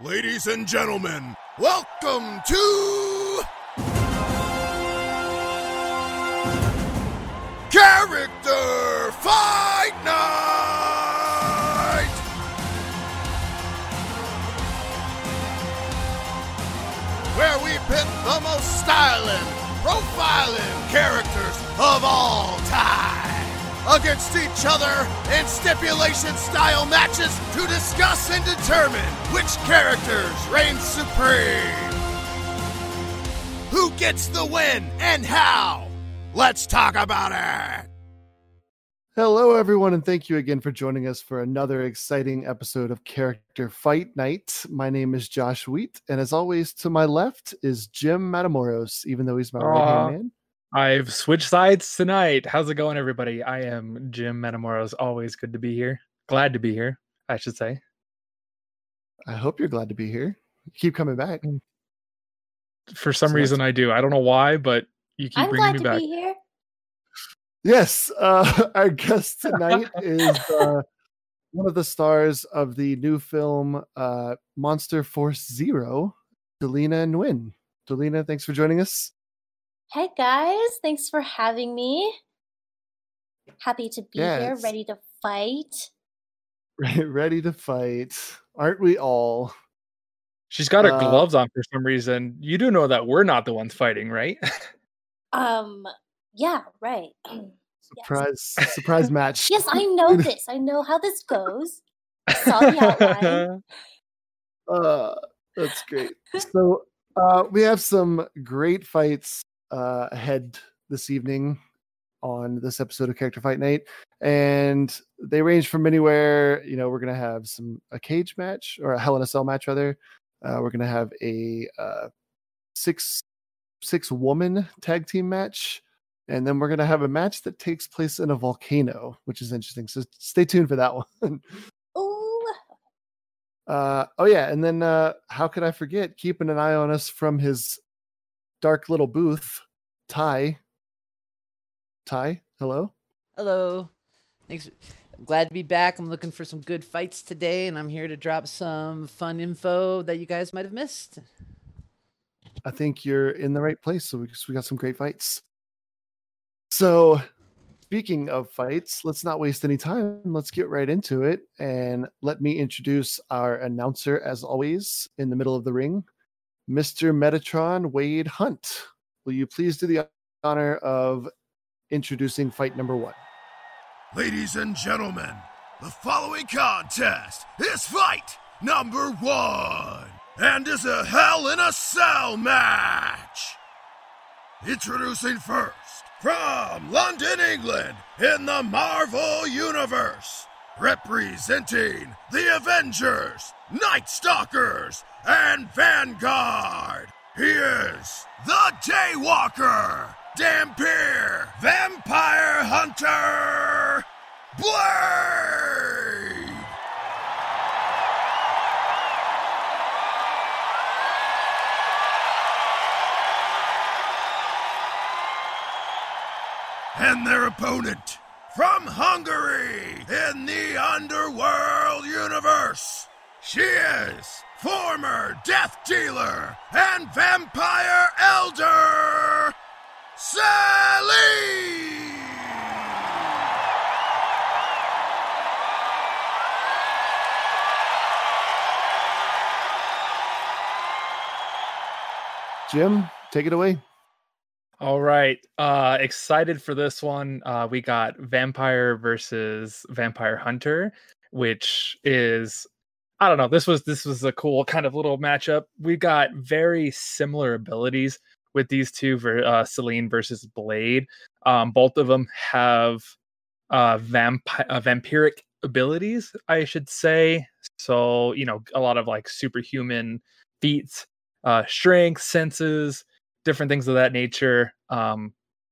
Ladies and gentlemen, welcome to Character Fight Night, where we pit the most styling, profiling characters of all time against each other in stipulation-style matches to discuss and determine which characters reign supreme. Who gets the win and how? Let's talk about it! Hello, everyone, and thank you again for joining us for another exciting episode of Character Fight Night. My name is Josh Wheat, and as always, to my left is Jim Matamoros, even though he's my right-hand man. I've switched sides tonight. How's it going, everybody? I am Jim Matamoros. Always good to be here. Glad to be here, I should say. I hope you're glad to be here. You keep coming back. For some reason, I do. I don't know why, but you keep bringing me back. I'm glad to be here. Yes, our guest tonight is one of the stars of the new film Monster Force Zero, Delina Nguyen. Delina, thanks for joining us. Hey guys, thanks for having me. Happy to be here, ready to fight. Ready to fight. Aren't we all? She's got her gloves on for some reason. You do know that we're not the ones fighting, right? Yeah, right. Surprise, yes. Surprise match. Yes, I know this. I know how this goes. I saw the outline. That's great. So we have some great fights ahead this evening on this episode of Character Fight Night, and they range from anywhere. You know, we're gonna have a cage match, or a Hell in a Cell match rather. We're gonna have a six woman tag team match. And then we're going to have a match that takes place in a volcano, which is interesting. So stay tuned for that one. Ooh. And then how could I forget keeping an eye on us from his dark little booth, Ty. Ty, hello? Hello. Thanks. I'm glad to be back. I'm looking for some good fights today, and I'm here to drop some fun info that you guys might have missed. I think you're in the right place, so we got some great fights. So, speaking of fights, let's not waste any time. Let's get right into it. And let me introduce our announcer, as always, in the middle of the ring, Mr. Metatron Wade Hunt. Will you please do the honor of introducing fight number one? Ladies and gentlemen, the following contest is fight number one and is a Hell in a Cell match. Introducing first, from London, England, in the Marvel Universe, representing the Avengers, Night Stalkers, and Vanguard, he is the Daywalker, Dampier, Vampire Hunter, Blade! And their opponent, from Hungary, in the Underworld Universe, she is former Death Dealer and Vampire Elder, Selene! Jim, take it away. All right. Excited for this one. We got Vampire versus Vampire Hunter, which is, I don't know, this was a cool kind of little matchup. We got very similar abilities with these two, Selene versus Blade. Both of them have vampiric abilities, I should say. So, you know, a lot of like superhuman feats, strength, senses, different things of that nature.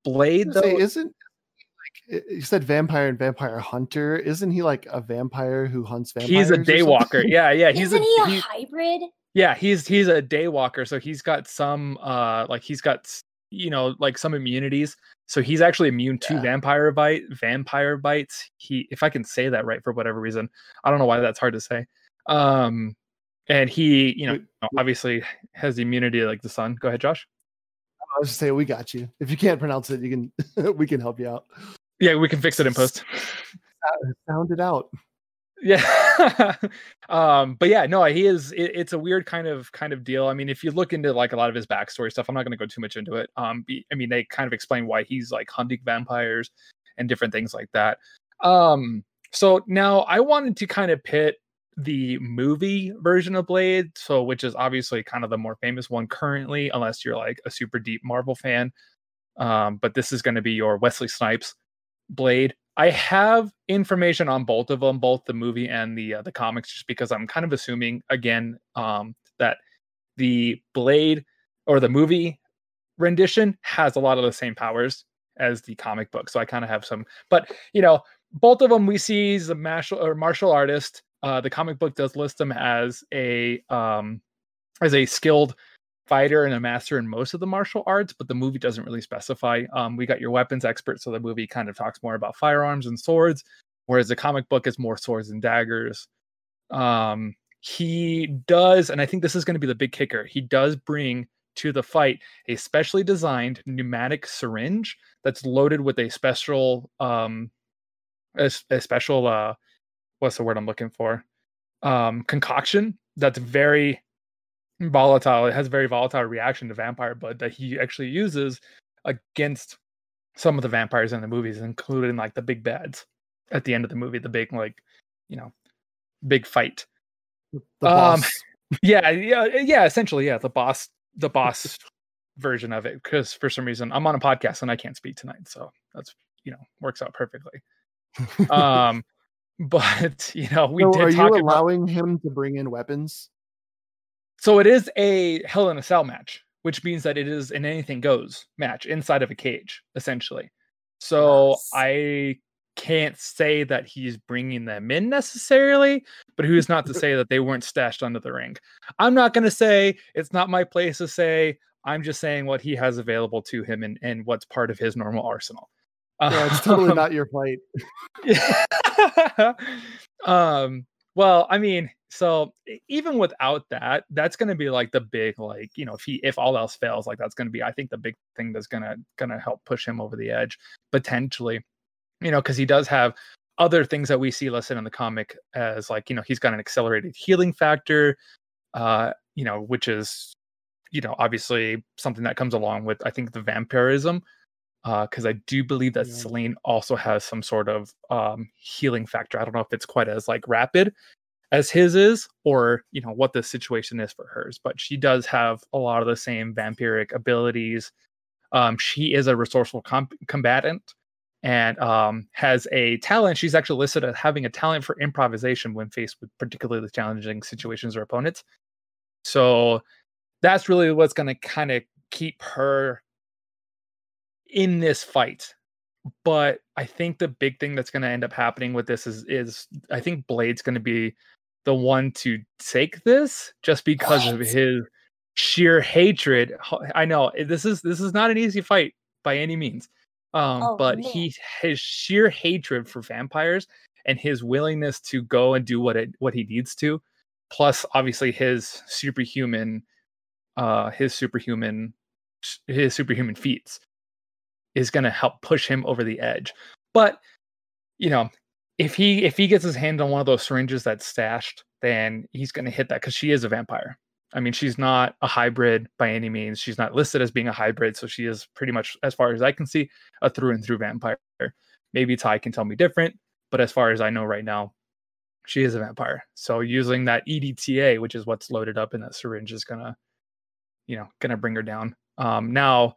Blade, though, isn't, like, you said vampire and vampire hunter, isn't he like a vampire who hunts vampires? He's a daywalker. yeah isn't he a hybrid? Yeah, he's a daywalker, so he's got some some immunities, so he's actually immune to vampire bites, if I can say that right for whatever reason. I don't know why that's hard to say. And he, you know, obviously has the immunity like the sun. Go ahead, Josh. I was just saying, we got you. If you can't pronounce it, you can. We can help you out. Yeah, we can fix it in post. Sound it out. Yeah. But yeah, no, he is. It's a weird kind of deal. I mean, if you look into like a lot of his backstory stuff, I'm not going to go too much into it. I mean, they kind of explain why he's like hunting vampires and different things like that. So now I wanted to kind of pit the movie version of Blade, so which is obviously kind of the more famous one currently, unless you're like a super deep Marvel fan. But this is going to be your Wesley Snipes Blade. I have information on both of them, both the movie and the comics, just because I'm kind of assuming again that the Blade or the movie rendition has a lot of the same powers as the comic book. So I kind of have some, but you know, both of them we see as a martial artist. The comic book does list him as a skilled fighter and a master in most of the martial arts, but the movie doesn't really specify. We got your weapons expert, so the movie kind of talks more about firearms and swords, whereas the comic book is more swords and daggers. He does, and I think this is going to be the big kicker, he does bring to the fight a specially designed pneumatic syringe that's loaded with a special... what's the word I'm looking for? Concoction that's very volatile. It has a very volatile reaction to vampire blood that he actually uses against some of the vampires in the movies, including like the big bads at the end of the movie, the big, like, you know, big fight. The boss. Yeah. Essentially, yeah. The boss version of it. Because for some reason I'm on a podcast and I can't speak tonight, so that's, you know, works out perfectly. But you know, we so did. Are talk you allowing about... him to bring in weapons? So it is a Hell in a Cell match, which means that it is an anything goes match inside of a cage, essentially. So yes. I can't say that he's bringing them in necessarily, but who's not to say that they weren't stashed under the ring? I'm not going to say. It's not my place to say. I'm just saying what he has available to him and what's part of his normal arsenal. Yeah, it's totally not your fight. Yeah. Well, I mean, so even without that, that's going to be like the big, like, you know, if all else fails, like that's going to be, I think, the big thing that's going to help push him over the edge potentially, you know, because he does have other things that we see listed in the comic as like, you know, he's got an accelerated healing factor, you know, which is, you know, obviously something that comes along with, I think, the vampirism. Because I do believe that Selene also has some sort of healing factor. I don't know if it's quite as like rapid as his is, or you know what the situation is for hers. But she does have a lot of the same vampiric abilities. She is a resourceful combatant and has a talent. She's actually listed as having a talent for improvisation when faced with particularly challenging situations or opponents. So that's really what's going to kind of keep her in this fight. But I think the big thing that's going to end up happening with this is I think Blade's going to be the one to take this, just because of his sheer hatred. I know this is not an easy fight by any means, but man, his sheer hatred for vampires and his willingness to go and do what he needs to, plus obviously his superhuman feats, is going to help push him over the edge. But you know, if he gets his hand on one of those syringes that's stashed, then he's going to hit that, because she is a vampire. I mean, she's not a hybrid by any means. She's not listed as being a hybrid, so she is pretty much, as far as I can see, a through and through vampire. Maybe Ty can tell me different, but as far as I know right now, she is a vampire. So using that EDTA, which is what's loaded up in that syringe, is gonna bring her down. Now,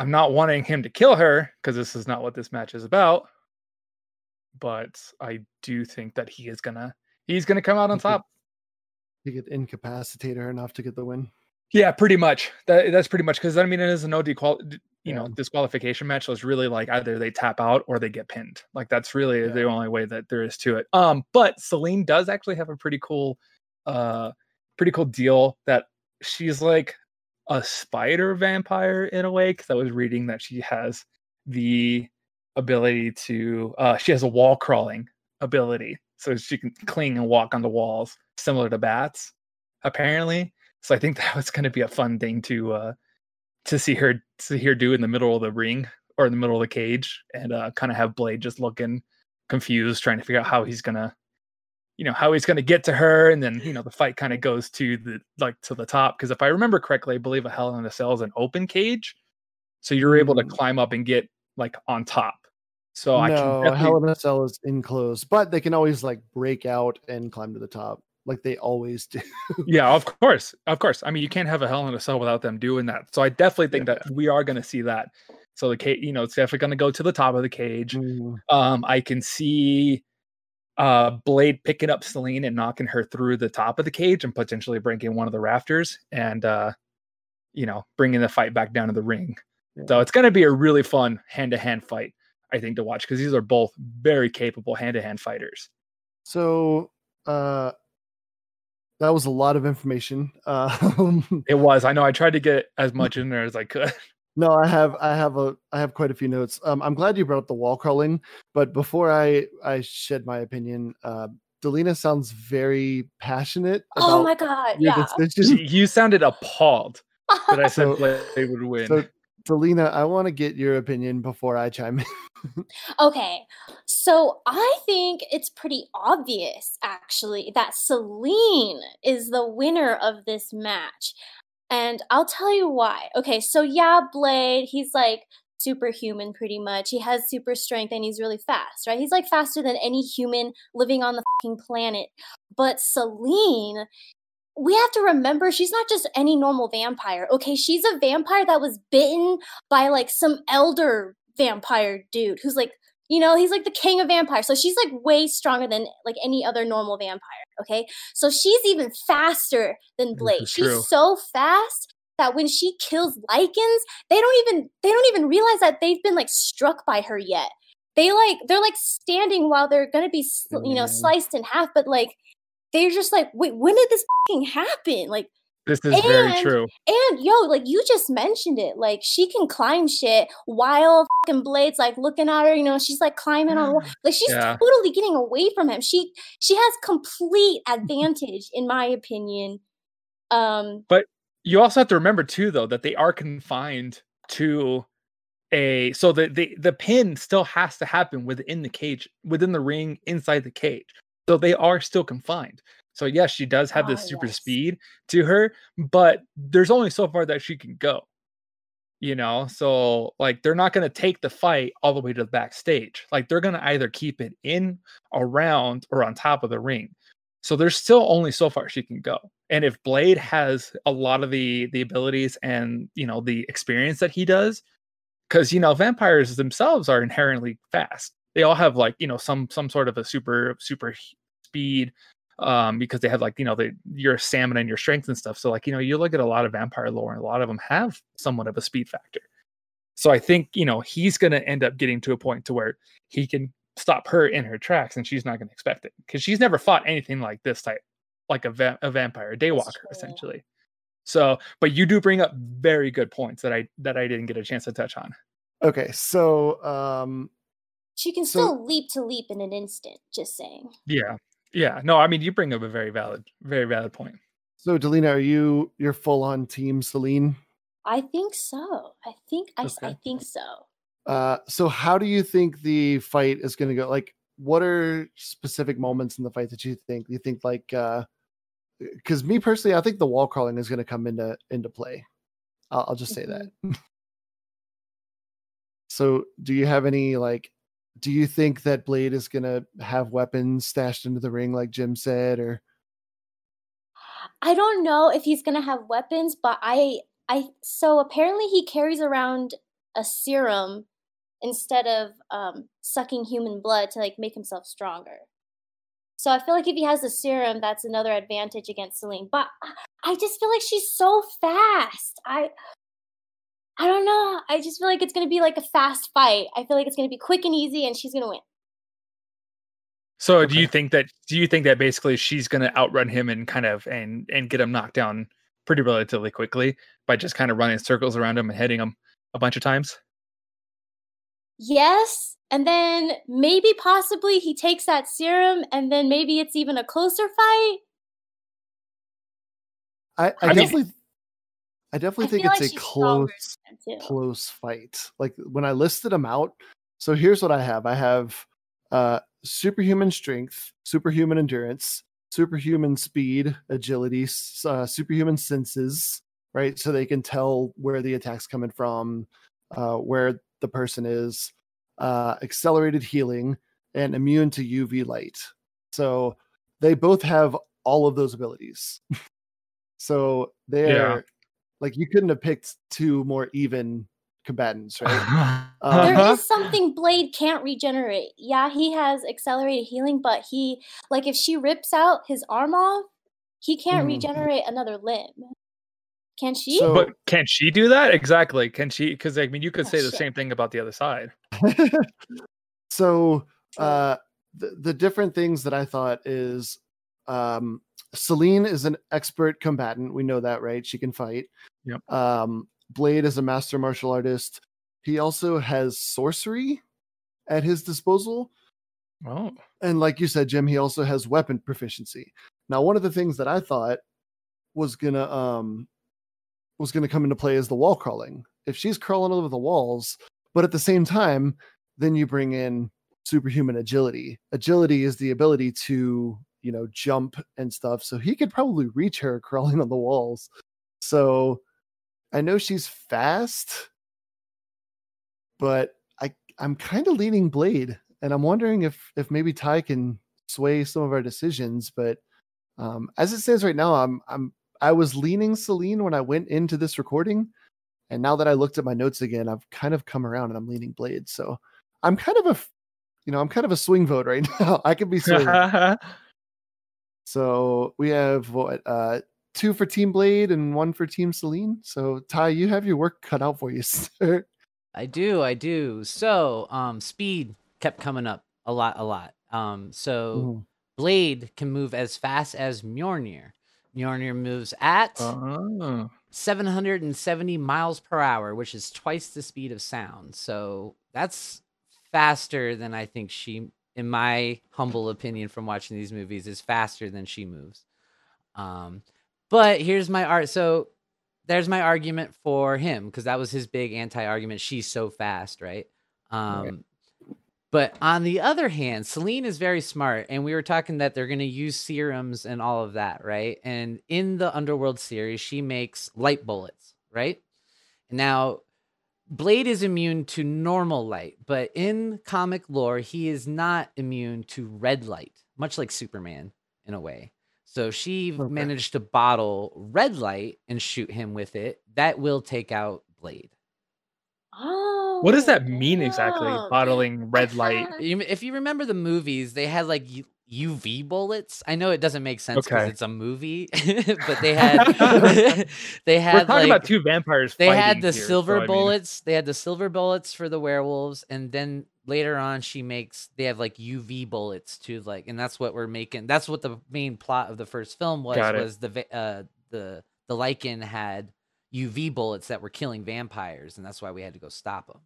I'm not wanting him to kill her, because this is not what this match is about. But I do think that he's gonna come out on top. He could incapacitate her enough to get the win. Yeah, pretty much. That's pretty much, because I mean, it is a no disqualification match. So it's really like either they tap out or they get pinned. Like that's really the only way that there is to it. But Selene does actually have a pretty cool deal that she's like a spider vampire in a way, because I was reading that she has the ability to she has a wall crawling ability so she can cling and walk on the walls, similar to bats, apparently. So I think that was going to be a fun thing to see her do in the middle of the ring or in the middle of the cage, and kind of have Blade just looking confused, trying to figure out how he's gonna, how he's gonna get to her, and then the fight kind of goes to the top, because if I remember correctly, I believe a Hell in a Cell is an open cage, so you're able to climb up and get like on top. So no, I definitely... Hell in a Cell is enclosed, but they can always like break out and climb to the top. Like they always do. Yeah, of course. Of course. I mean, you can't have a Hell in a Cell without them doing that. So I definitely think that we are going to see that. So the cage, it's definitely going to go to the top of the cage. I can see Blade picking up Selene and knocking her through the top of the cage and potentially breaking one of the rafters and, bringing the fight back down to the ring. Yeah. So it's going to be a really fun hand-to-hand fight, I think, to watch, because these are both very capable hand-to-hand fighters. So, that was a lot of information. It was. I know. I tried to get as much in there as I could. No, I have quite a few notes. I'm glad you brought up the wall crawling, but before I shed my opinion, Delina sounds very passionate. Oh my god! Yeah, you sounded appalled that I said they would win. So, Delina, I want to get your opinion before I chime in. Okay, so I think it's pretty obvious, actually, that Selene is the winner of this match. And I'll tell you why. Okay, so yeah, Blade, he's like superhuman pretty much. He has super strength and he's really fast, right? He's like faster than any human living on the fucking planet. But Selene... we have to remember she's not just any normal vampire. Okay, she's a vampire that was bitten by like some elder vampire dude who's like, he's like the king of vampires. So she's like way stronger than like any other normal vampire. Okay, so she's even faster than Blade. She's so fast that when she kills lichens, they don't even realize that they've been like struck by her yet. They're like standing while they're gonna be sliced in half, but like. They're just like, wait, when did this fucking happen? Like, this is very true. And yo, like you just mentioned it. Like she can climb shit while fucking Blade's like looking at her. She's like climbing on. Like she's totally getting away from him. She has complete advantage, in my opinion. But you also have to remember too, though, that they are confined to a. So the pin still has to happen within the cage, within the ring, inside the cage. So they are still confined. So yes, she does have this super speed to her, but there's only so far that she can go. So like they're not going to take the fight all the way to the backstage. Like they're going to either keep it in, around, or on top of the ring. So there's still only so far she can go. And if Blade has a lot of the abilities and, the experience that he does, because, vampires themselves are inherently fast. They all have like, some sort of a super speed because they have like, your stamina and your strength and stuff. So like, you look at a lot of vampire lore and a lot of them have somewhat of a speed factor. So I think, he's going to end up getting to a point to where he can stop her in her tracks and she's not going to expect it because she's never fought anything like this type, like a vampire, a daywalker essentially. So, but you do bring up very good points that I didn't get a chance to touch on. Okay. So, she can still leap to leap in an instant, just saying. Yeah. Yeah. No, I mean, you bring up a very valid point. So, Delina, are you're full on team Selene? I think so. I think so. So how do you think the fight is going to go? Like, what are specific moments in the fight that you think like, because me personally, I think the wall crawling is going to come into play. I'll just say that. So do you have any like, do you think that Blade is going to have weapons stashed into the ring like Jim said? Or I don't know if he's going to have weapons, but so apparently he carries around a serum instead of sucking human blood to like make himself stronger. So I feel like if he has a serum, that's another advantage against Selene. But I just feel like she's so fast. I don't know. I just feel like it's going to be like a fast fight. I feel like it's going to be quick and easy and she's going to win. So okay. do you think that basically she's going to outrun him and kind of and get him knocked down pretty relatively quickly by just kind of running circles around him and hitting him a bunch of times? yes. And then maybe possibly he takes that serum and then maybe it's even a closer fight. I definitely think it's like a close fight. Like when I listed them out, so here's what I have. I have superhuman strength, superhuman endurance, superhuman speed, agility, superhuman senses, right? So they can tell where the attack's coming from, where the person is, accelerated healing, and immune to UV light. So they both have all of those abilities. So they're like, you couldn't have picked two more even combatants, right? There is something Blade can't regenerate. Yeah, he has accelerated healing, but he, like, if she rips out his arm off, he can't regenerate another limb. Can she? So, but can she do that? Exactly. Can she? Because, I mean, you could say the same thing about the other side. So the different things that I thought is, Selene is an expert combatant. We know that, right? She can fight. Yep. Blade is a master martial artist. He also has sorcery at his disposal. Oh. And like you said, Jim, he also has weapon proficiency. Now, one of the things that I thought was gonna come into play is the wall crawling. If she's crawling over the walls, but at the same time, then you bring in superhuman agility. Agility is the ability to, you know, jump and stuff. So he could probably reach her crawling on the walls. So I know she's fast, but I'm kind of leaning Blade, and I'm wondering if maybe Ty can sway some of our decisions. But as it stands right now, I was leaning Selene when I went into this recording, and now that I looked at my notes again, I've kind of come around and I'm leaning Blade. So I'm kind of a swing vote right now. I could be swinging. So we have what, 2 for Team Blade and 1 for Team Selene. So Ty, you have your work cut out for you, sir. I do. So speed kept coming up a lot. Blade can move as fast as Mjolnir. Mjolnir moves at 770 miles per hour, which is twice the speed of sound. So that's faster than I think she, in my humble opinion from watching these movies, is faster than she moves. But here's my art. So there's my argument for him, because that was his big anti-argument. She's so fast, right? But on the other hand, Selene is very smart, and we were talking that they're going to use serums and all of that, right? And in the Underworld series, she makes light bullets, right? Now, Blade is immune to normal light, but in comic lore, he is not immune to red light, much like Superman in a way. So she managed to bottle red light and shoot him with it. That will take out Blade. Oh, what does that mean exactly? Bottling red light. If you remember the movies, they had like UV bullets. I know it doesn't make sense because it's a movie, but they had we're talking about two vampires. They had the silver bullets. They had the silver bullets for the werewolves, and then later on, they have like UV bullets too, like, and that's what we're making. That's what the main plot of the first film was the Lycan had UV bullets that were killing vampires, and that's why we had to go stop them.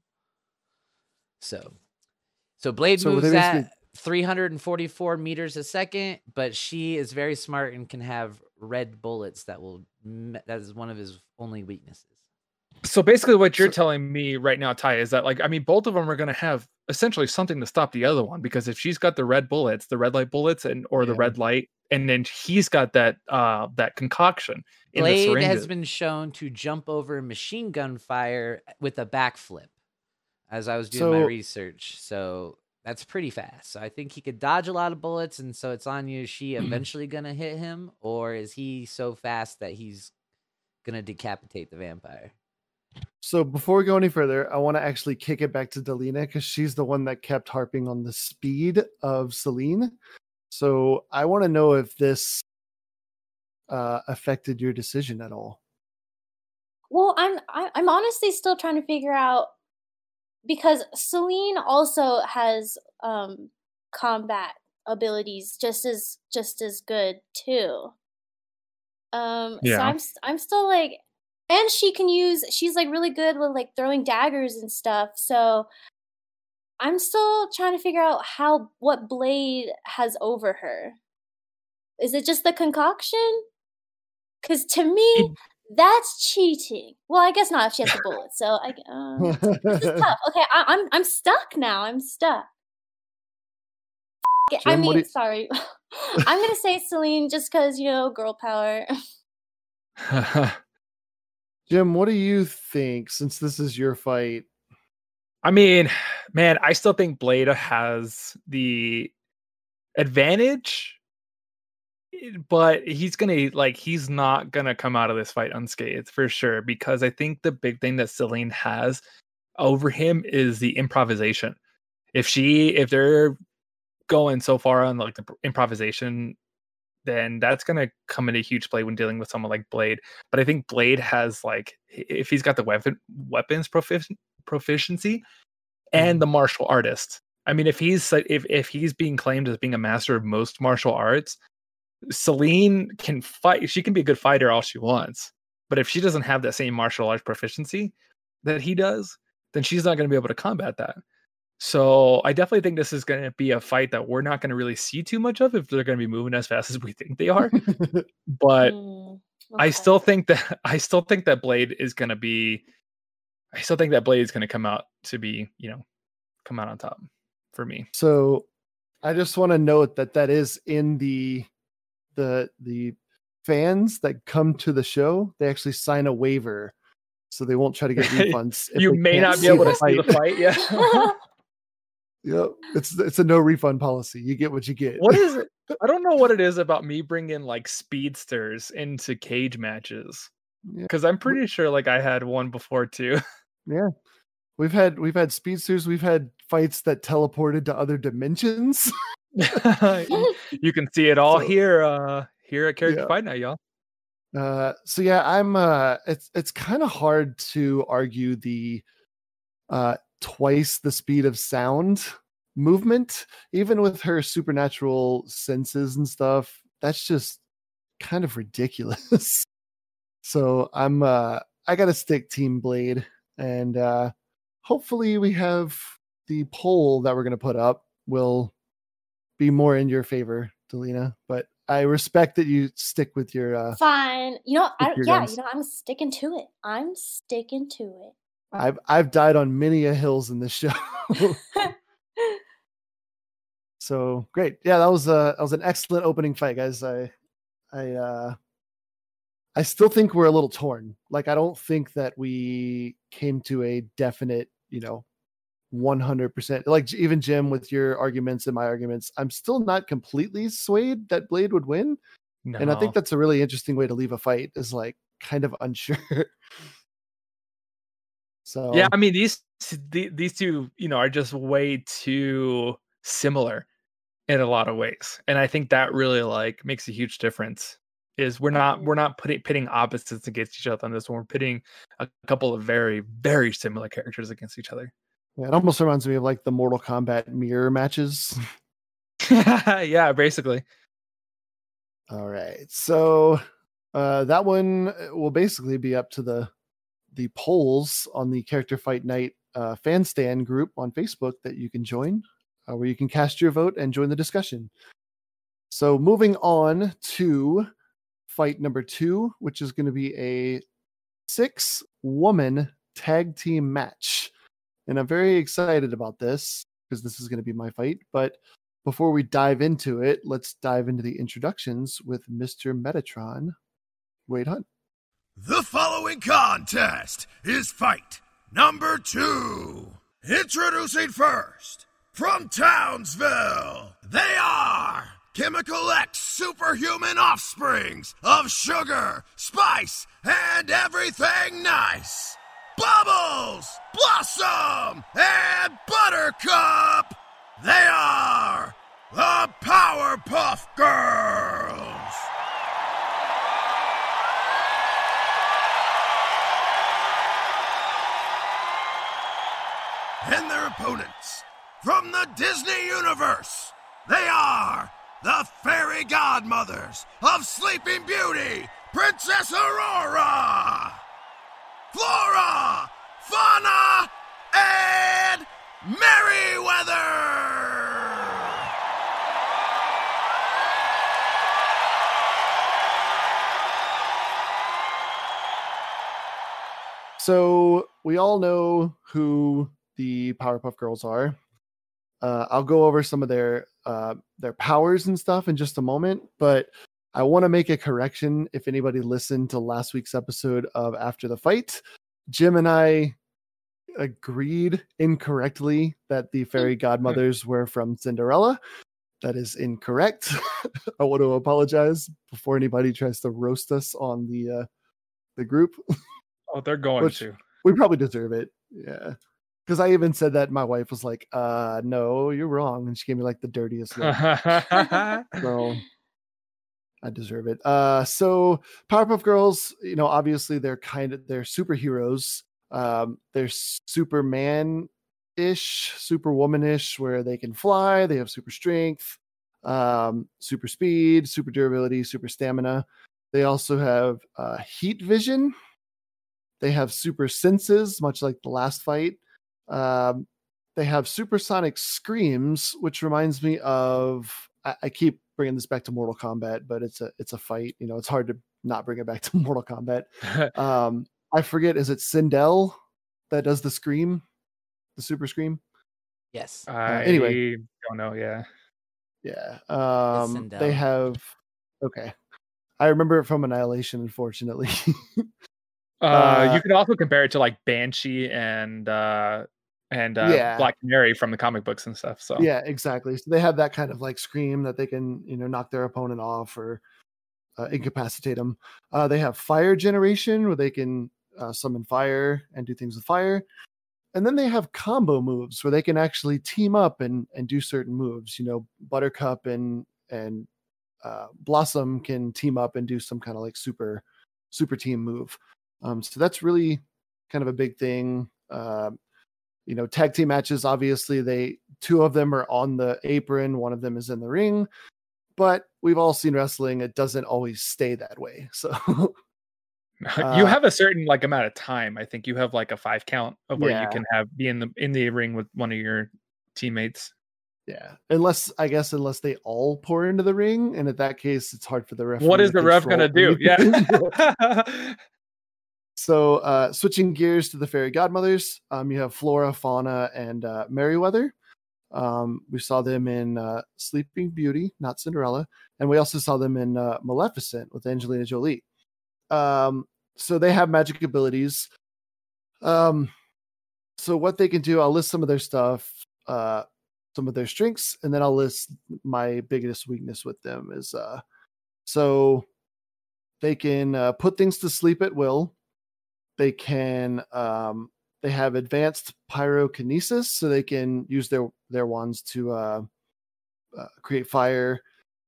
So Blade moves at 344 meters a second, but she is very smart and can have red bullets that is one of his only weaknesses. So basically what you're telling me right now, Ty, is that, like, I mean, both of them are going to have essentially something to stop the other one, because if she's got the red light bullets the red light, and then he's got that concoction. Blade has been shown to jump over machine gun fire with a backflip as I was doing my research. So that's pretty fast. So I think he could dodge a lot of bullets. And so it's on you. Is she eventually going to hit him, or is he so fast that he's going to decapitate the vampire? So before we go any further, I want to actually kick it back to Delina, because she's the one that kept harping on the speed of Selene. So I want to know if this affected your decision at all. Well, I'm honestly still trying to figure out, because Selene also has combat abilities just as good too. So I'm still like. And she's like really good with like throwing daggers and stuff. So I'm still trying to figure out what Blade has over her. Is it just the concoction? Because to me, that's cheating. Well, I guess not if she has the bullet. So this is tough. Okay, I'm stuck now. I'm stuck. Jim, I mean, sorry. I'm gonna say Selene just because girl power. Jim, what do you think? Since this is your fight, I mean, man, I still think Blade has the advantage, but he's not gonna come out of this fight unscathed for sure, because I think the big thing that Selene has over him is the improvisation. If they're going so far on the improvisation, then that's going to come into huge play when dealing with someone like Blade. But I think Blade has, if he's got the weapons proficiency and the martial artist. I mean, if he's being claimed as being a master of most martial arts, Selene can fight. She can be a good fighter all she wants, but if she doesn't have that same martial arts proficiency that he does, then she's not going to be able to combat that. So I definitely think this is going to be a fight that we're not going to really see too much of if they're going to be moving as fast as we think they are. But okay. I still think that Blade is going to be. I still think that Blade is going to come out to be, come out on top for me. So I just want to note that is in the fans that come to the show. They actually sign a waiver, so they won't try to get refunds. You may not be able to see the fight. Yeah. Yep, it's a no refund policy. You get what you get. What is it? I don't know what it is about me bringing speedsters into cage matches, because I'm pretty sure I had one before too. Yeah, we've had speedsters. We've had fights that teleported to other dimensions. You can see it all here at Character Fight Night, y'all. It's kind of hard to argue the twice the speed of sound movement, even with her supernatural senses and stuff. That's just kind of ridiculous. So I'm I gotta stick Team Blade, and hopefully we have the poll that we're gonna put up will be more in your favor, Delina, but I respect that you stick with your fine. I'm sticking to it. I've died on many a hills in this show. So great. Yeah, that was an excellent opening fight, guys. I still think we're a little torn. I don't think that we came to a definite, 100%. Even Jim, with your arguments and my arguments, I'm still not completely swayed that Blade would win. No. And I think that's a really interesting way to leave a fight, is kind of unsure. So yeah, I mean, these two, are just way too similar in a lot of ways, and I think that really makes a huge difference. Is we're not pitting opposites against each other on this one. We're pitting a couple of very, very similar characters against each other. Yeah, it almost reminds me of the Mortal Kombat mirror matches. Yeah, basically. All right, so that one will basically be up to the polls on the Character Fight Night fan stand group on Facebook that you can join, where you can cast your vote and join the discussion. So moving on to fight number 2, which is going to be a 6-woman tag team match. And I'm very excited about this because this is going to be my fight. But before we dive into it, let's dive into the introductions with Mr. Metatron Wade Hunt. The following contest is fight number 2. Introducing first, from Townsville, they are Chemical X superhuman offsprings of sugar, spice, and everything nice. Bubbles, Blossom, and Buttercup. They are the Powerpuff Girls. And their opponents, from the Disney universe, they are the fairy godmothers of Sleeping Beauty, Princess Aurora, Flora, Fauna, and Merryweather. So we all know who the Powerpuff Girls are. I'll go over some of their powers and stuff in just a moment, but I want to make a correction. If anybody listened to last week's episode of After the Fight, Jim and I agreed incorrectly that the fairy godmothers were from Cinderella. That is incorrect. I want to apologize before anybody tries to roast us on the group. Oh, they're going to. We probably deserve it. Yeah. Because I even said that, my wife was like, no, you're wrong. And she gave me like the dirtiest look. So I deserve it. So Powerpuff Girls, you know, obviously they're superheroes. They're Superman-ish, Superwoman-ish, where they can fly, they have super strength, super speed, super durability, super stamina. They also have heat vision. They have super senses, much like the last fight. They have supersonic screams, which reminds me of, I keep bringing this back to Mortal Kombat, but it's a fight. You know, it's hard to not bring it back to Mortal Kombat. I forget, is it Sindel that does the scream, the super scream? Yes. Anyway, I don't know. Yeah. Yeah. They have. Okay. I remember it from Annihilation, unfortunately. You can also compare it to like Banshee and yeah, Black Canary from the comic books and stuff. So yeah, exactly. So they have that kind of like scream that they can, you know, knock their opponent off or incapacitate them. They have fire generation where they can summon fire and do things with fire. And then they have combo moves where they can actually team up and do certain moves. You know, Buttercup and Blossom can team up and do some kind of like super team move. So that's really kind of a big thing. You know, tag team matches, obviously two of them are on the apron. One of them is in the ring, but we've all seen wrestling. It doesn't always stay that way. So you have a certain like amount of time. I think you have like a 5 count of where you can be in the ring with one of your teammates. Yeah. Unless they all pour into the ring. And in that case, it's hard for the ref. What is the ref going to do? Yeah. So switching gears to the fairy godmothers, you have Flora, Fauna, and Merryweather. We saw them in Sleeping Beauty, not Cinderella. And we also saw them in Maleficent with Angelina Jolie. So they have magic abilities. So what they can do, I'll list some of their stuff, some of their strengths, and then I'll list my biggest weakness with them is. So they can put things to sleep at will. They can, they have advanced pyrokinesis, so they can use their wands to create fire.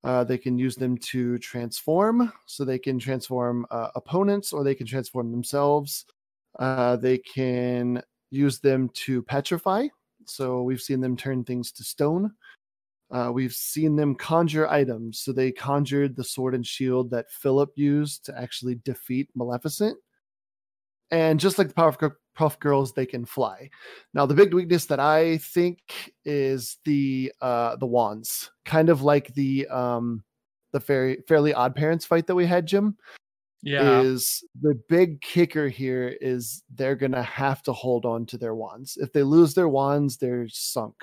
They can use them to transform, so they can transform opponents, or they can transform themselves. They can use them to petrify, so we've seen them turn things to stone. We've seen them conjure items, so they conjured the sword and shield that Philip used to actually defeat Maleficent. And just like the Powerpuff Girls, they can fly. Now, the big weakness that I think is the wands, kind of like the Fairly Odd Parents fight that we had, Jim. Yeah, is the big kicker here is they're gonna have to hold on to their wands. If they lose their wands, they're sunk.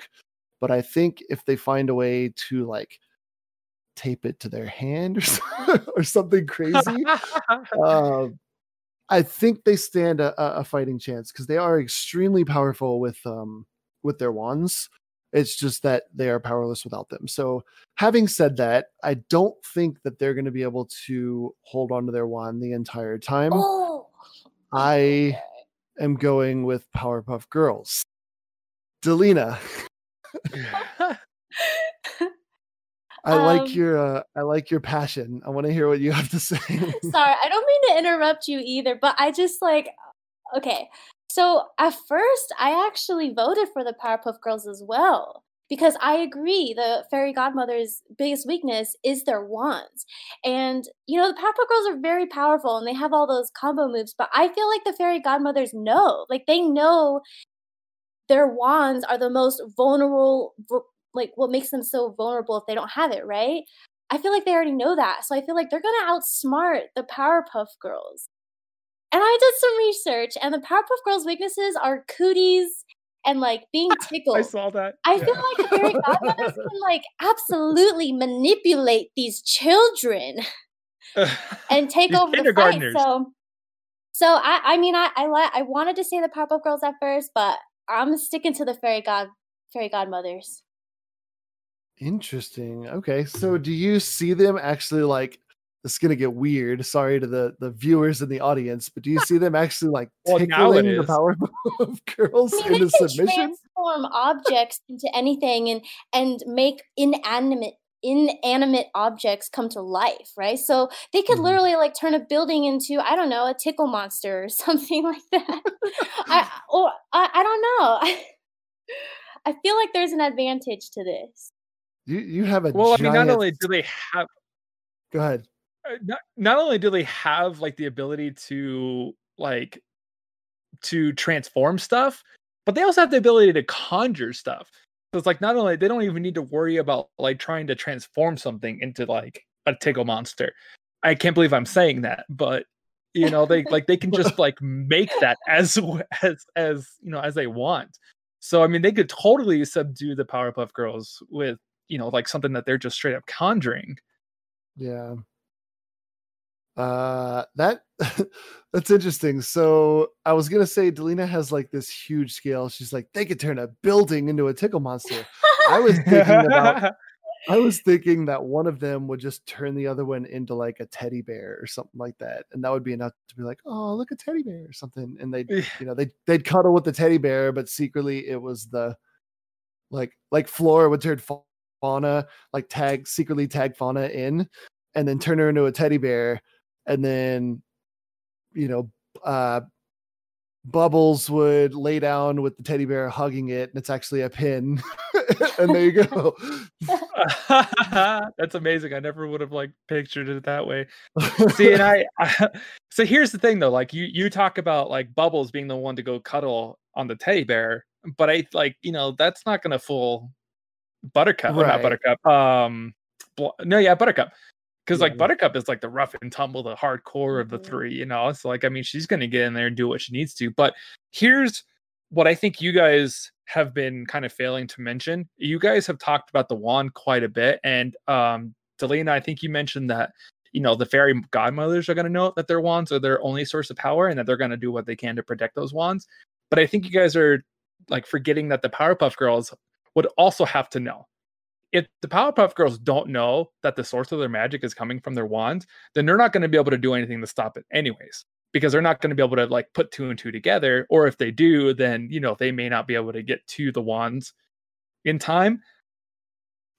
But I think if they find a way to like tape it to their hand or something crazy. I think they stand a fighting chance because they are extremely powerful with their wands. It's just that they are powerless without them. So having said that, I don't think that they're going to be able to hold on to their wand the entire time. Oh. I am going with Powerpuff Girls. Delina. I like your passion. I want to hear what you have to say. Sorry, I don't mean to interrupt you either, but I just like, okay. So at first, I actually voted for the Powerpuff Girls as well because I agree the fairy godmother's biggest weakness is their wands. And, you know, the Powerpuff Girls are very powerful and they have all those combo moves, but I feel like the fairy godmothers know. Like, they know their wands are the most vulnerable like what makes them so vulnerable if they don't have it, right? I feel like they already know that. So I feel like they're going to outsmart the Powerpuff Girls. And I did some research, and the Powerpuff Girls' weaknesses are cooties and, like, being tickled. I saw that. I feel like the fairy godmothers can, like, absolutely manipulate these children and take over the fight. So I wanted to say the Powerpuff Girls at first, but I'm sticking to the fairy godmothers. Interesting. Okay, so do you see them actually, like, it's going to get weird. Sorry to the viewers in the audience, but do you see them actually like tickling the Powerpuff Girls into submission? They can transform objects into anything and make inanimate objects come to life, right? So they could literally like turn a building into, I don't know, a tickle monster or something like that. I don't know. I feel like there's an advantage to this. You have a not only do they have... Go ahead. Not only do they have like the ability to transform stuff, but they also have the ability to conjure stuff. So it's like not only they don't even need to worry about like trying to transform something into like a tickle monster. I can't believe I'm saying that, but you know they can just like make that as you know as they want. So I mean they could totally subdue the Powerpuff Girls with you know like something that they're just straight up conjuring. Yeah. That's interesting. So I was gonna say Delina has like this huge scale. She's like they could turn a building into a tickle monster. I was thinking that one of them would just turn the other one into like a teddy bear or something like that, and that would be enough to be like, oh, look, a teddy bear or something. And they'd cuddle with the teddy bear, but secretly it was the like Flora would turn Fauna like secretly tag Fauna in, and then turn her into a teddy bear. And then, you know, Bubbles would lay down with the teddy bear hugging it, and it's actually a pin. And there you go. That's amazing. I never would have like pictured it that way. See, and I so here's the thing though, like you talk about like Bubbles being the one to go cuddle on the teddy bear, but I like, you know, that's not gonna fool Buttercup, right. Not Buttercup. Buttercup. Because like Buttercup is like the rough and tumble, the hardcore of the three, you know. So like, I mean, she's gonna get in there and do what she needs to. But here's what I think you guys have been kind of failing to mention. You guys have talked about the wand quite a bit, and Delina, I think you mentioned that you know the fairy godmothers are gonna know that their wands are their only source of power, and that they're gonna do what they can to protect those wands. But I think you guys are like forgetting that the Powerpuff Girls would also have to know. If the Powerpuff Girls don't know that the source of their magic is coming from their wand, then they're not going to be able to do anything to stop it anyways, because they're not going to be able to like put two and two together. Or if they do, then, you know, they may not be able to get to the wands in time,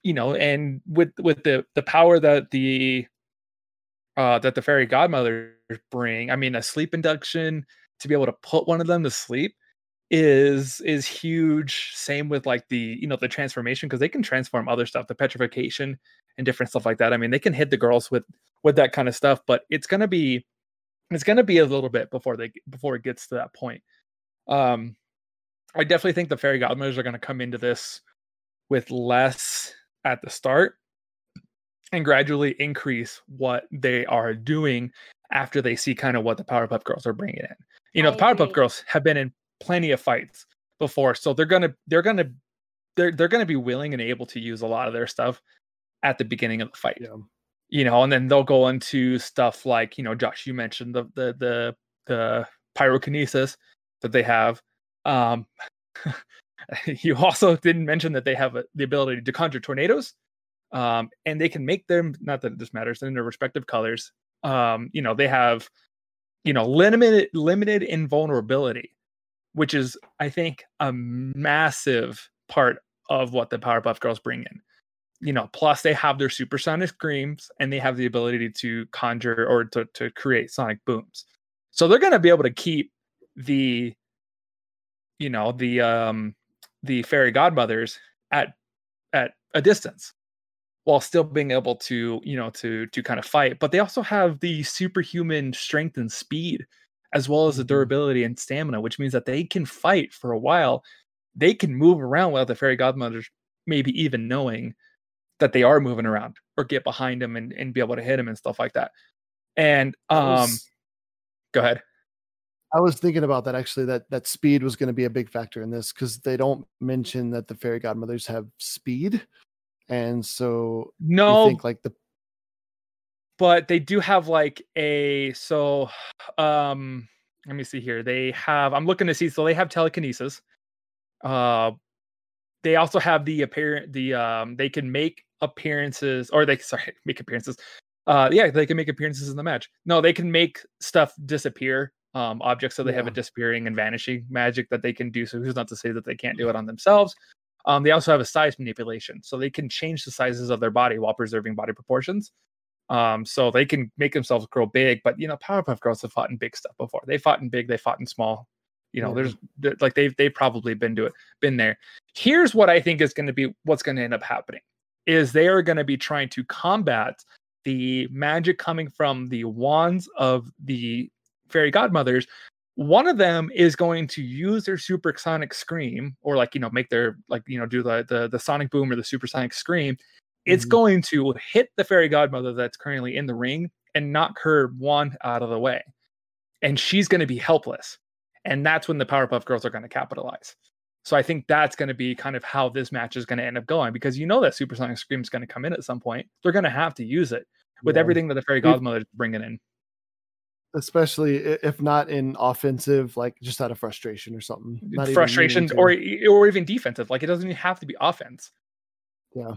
you know, and with the power that the fairy godmothers bring, I mean, a sleep induction to be able to put one of them to sleep is huge. Same with like the, you know, the transformation, because they can transform other stuff, the petrification and different stuff like that. I mean, they can hit the girls with that kind of stuff, but it's gonna be a little bit before it gets to that point. I definitely think the fairy godmothers are gonna come into this with less at the start and gradually increase what they are doing after they see kind of what the Powerpuff Girls are bringing in. You know, the Powerpuff Girls have been in plenty of fights before, so they're gonna be willing and able to use a lot of their stuff at the beginning of the fight, you know, and then they'll go into stuff like, you know, Josh, you mentioned the pyrokinesis that they have. You also didn't mention that they have the ability to conjure tornadoes, and they can make them, not that this matters, in their respective colors. You know, they have, you know, limited invulnerability, which is, I think, a massive part of what the Powerpuff Girls bring in. You know, plus they have their supersonic screams, and they have the ability to conjure or to create sonic booms. So they're going to be able to keep the, you know, the fairy godmothers at a distance, while still being able to, you know, to kind of fight. But they also have the superhuman strength and speed, as well as the durability and stamina, which means that they can fight for a while. They can move around without the fairy godmothers maybe even knowing that they are moving around, or get behind them and be able to hit them and stuff like that. And go ahead. I was thinking about that actually. That speed was going to be a big factor in this because they don't mention that the fairy godmothers have speed, and so no, you think like but they do have like a let me see here. They have, I'm looking to see. So they have telekinesis. They also have they can make appearances, or make appearances. Yeah, they can make appearances in the match. No, they can make stuff disappear, objects. So they have a disappearing and vanishing magic that they can do. So who's not to say that they can't do it on themselves? They also have a size manipulation. So they can change the sizes of their body while preserving body proportions. So they can make themselves grow big, but Powerpuff Girls have fought in big stuff before. They fought in big, they fought in small. There's like they've probably been there. Here's what I think is going to be what's going to end up happening is they are going to be trying to combat the magic coming from the wands of the fairy godmothers. One of them is going to use their supersonic scream, or make their do the sonic boom or the supersonic scream. It's going to hit the fairy godmother that's currently in the ring and knock her wand out of the way. And she's going to be helpless. And that's when the Powerpuff Girls are going to capitalize. So I think that's going to be kind of how this match is going to end up going, because that supersonic scream is going to come in at some point. They're going to have to use it with everything that the fairy godmother is bringing in. Especially if not in offensive, like just out of frustration or something. Frustrations or even defensive. Like it doesn't even have to be offense. Yeah,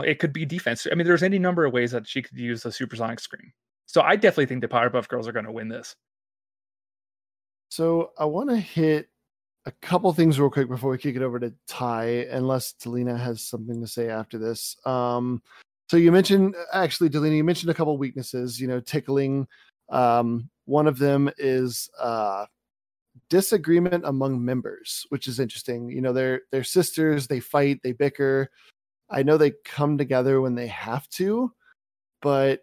it could be defense. I mean, there's any number of ways that she could use the supersonic scream. So I definitely think the Powerpuff Girls are going to win this. So I want to hit a couple things real quick before we kick it over to Ty, unless Delina has something to say after this. So you mentioned, actually, Delina, you mentioned a couple weaknesses, tickling. One of them is disagreement among members, which is interesting. They're sisters, they fight, they bicker. I know they come together when they have to, but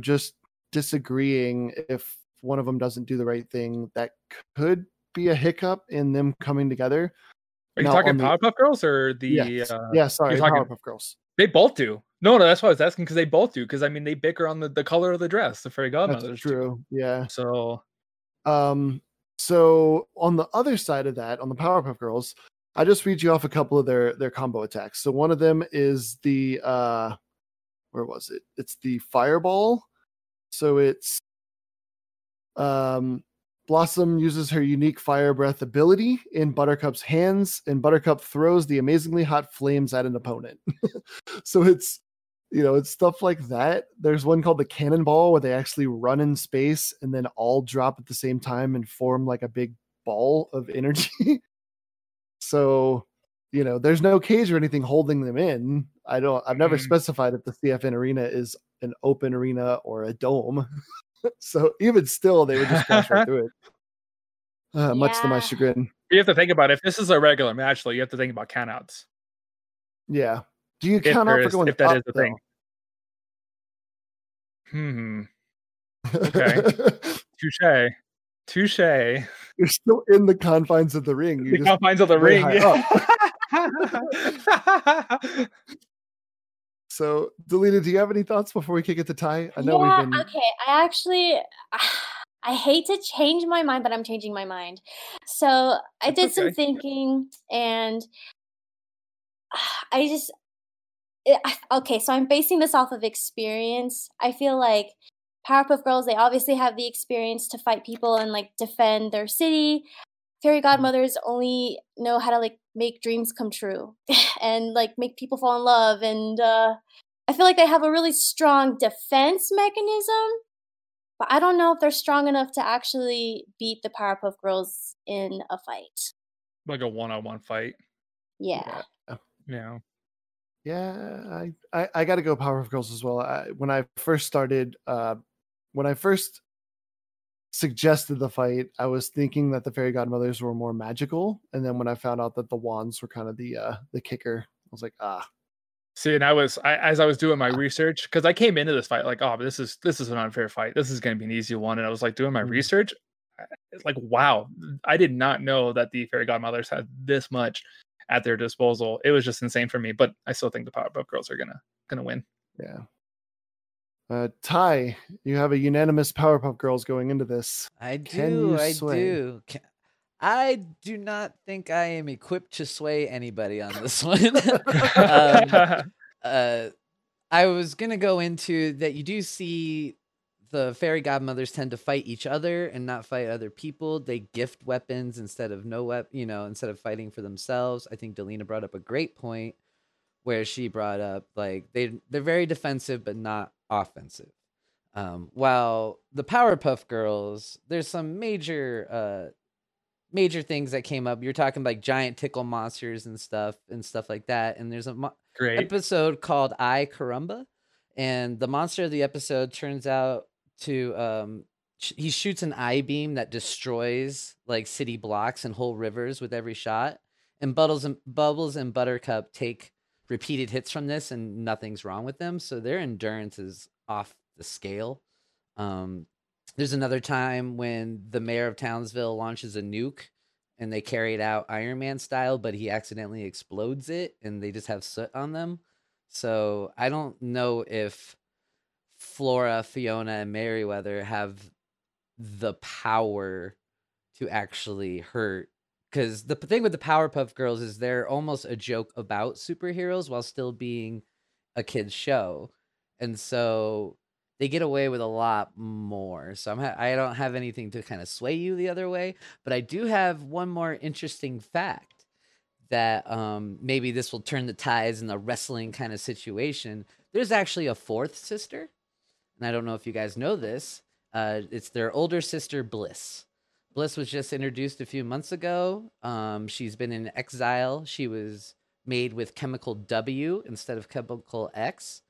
just disagreeing if one of them doesn't do the right thing, that could be a hiccup in them coming together. Are you talking Powerpuff Girls or the? Yeah, sorry, Powerpuff Girls. They both do. No, that's why I was asking, because they both do. Because I mean, they bicker on the color of the dress. The fairy godmother. That's true. Yeah. So, so on the other side of that, on the Powerpuff Girls. I just read you off a couple of their combo attacks. So one of them is the where was it? It's the fireball. So it's Blossom uses her unique fire breath ability in Buttercup's hands, and Buttercup throws the amazingly hot flames at an opponent. So it's it's stuff like that. There's one called the cannonball where they actually run in space and then all drop at the same time and form like a big ball of energy. So, there's no cage or anything holding them in. I've never specified if the CFN arena is an open arena or a dome. So even still, they would just crash right through it. Much to my chagrin. You have to think about it. If this is a regular match, though, you have to think about countouts. Yeah. Do you count out for going if that is the thing? Okay. Touche. You're still in the confines of the ring. So, Delina, do you have any thoughts before we kick it to Ty? I know we've been... Okay. I hate to change my mind, but I'm changing my mind. So I did some thinking, and so I'm basing this off of experience. I feel like Powerpuff Girls, they obviously have the experience to fight people and defend their city. Fairy godmothers only know how to make dreams come true and make people fall in love. And I feel like they have a really strong defense mechanism, but I don't know if they're strong enough to actually beat the Powerpuff Girls in a fight. Like a one-on-one fight. Yeah. I got to go Powerpuff Girls as well. When I first suggested the fight, I was thinking that the fairy godmothers were more magical, and then when I found out that the wands were kind of the kicker, I was like, ah. See, and as I was doing my research, because I came into this fight this is an unfair fight. This is going to be an easy one, and I was doing my research, wow, I did not know that the fairy godmothers had this much at their disposal. It was just insane for me, but I still think the Powerpuff Girls are gonna win. Yeah. Ty, you have a unanimous Powerpuff Girls going into this. I do. I do not think I am equipped to sway anybody on this one. I was going to go into that. You do see the fairy godmothers tend to fight each other and not fight other people. They gift weapons instead of instead of fighting for themselves. I think Delina brought up a great point where she brought up like they're very defensive, but not offensive. While the Powerpuff Girls, there's some major things that came up. You're talking like giant tickle monsters and stuff like that. And there's a great episode called I Carumba, and the monster of the episode turns out to he shoots an eye beam that destroys like city blocks and whole rivers with every shot. And Bubbles and Buttercup take repeated hits from this, and nothing's wrong with them. So their endurance is off the scale. There's another time when the mayor of Townsville launches a nuke and they carry it out Iron Man style, but he accidentally explodes it and they just have soot on them. So I don't know if Flora, Fiona, and Merryweather have the power to actually hurt. Because the thing with the Powerpuff Girls is they're almost a joke about superheroes while still being a kid's show. And so they get away with a lot more. So I don't have anything to kind of sway you the other way, but I do have one more interesting fact that maybe this will turn the tides in the wrestling kind of situation. There's actually a fourth sister, and I don't know if you guys know this. It's their older sister, Bliss. Bliss was just introduced a few months ago. She's been in exile. She was made with chemical W instead of chemical X.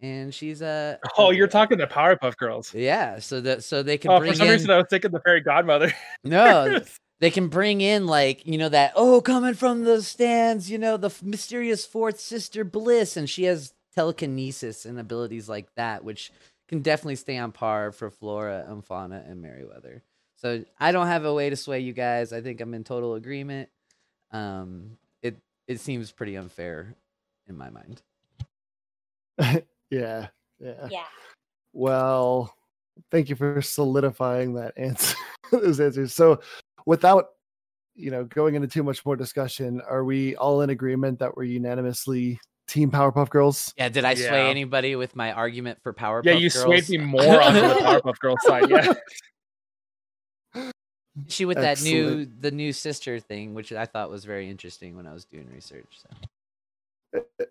And she's a oh, you're talking the Powerpuff Girls, yeah. So they can. Oh, bring for some reason I was thinking the fairy godmother. No, they can bring in like that. Oh, coming from the stands, the mysterious fourth sister Bliss, and she has telekinesis and abilities like that, which can definitely stay on par for Flora and Fauna and Merryweather. So I don't have a way to sway you guys. I think I'm in total agreement. It seems pretty unfair in my mind. Yeah. Well, thank you for solidifying that answer. Those answers. So, without going into too much more discussion, are we all in agreement that we're unanimously Team Powerpuff Girls? Yeah. Did I sway anybody with my argument for Powerpuff Girls? Yeah, you swayed me more on the Powerpuff Girls side. Yeah. She with the new sister thing, which I thought was very interesting when I was doing research. So.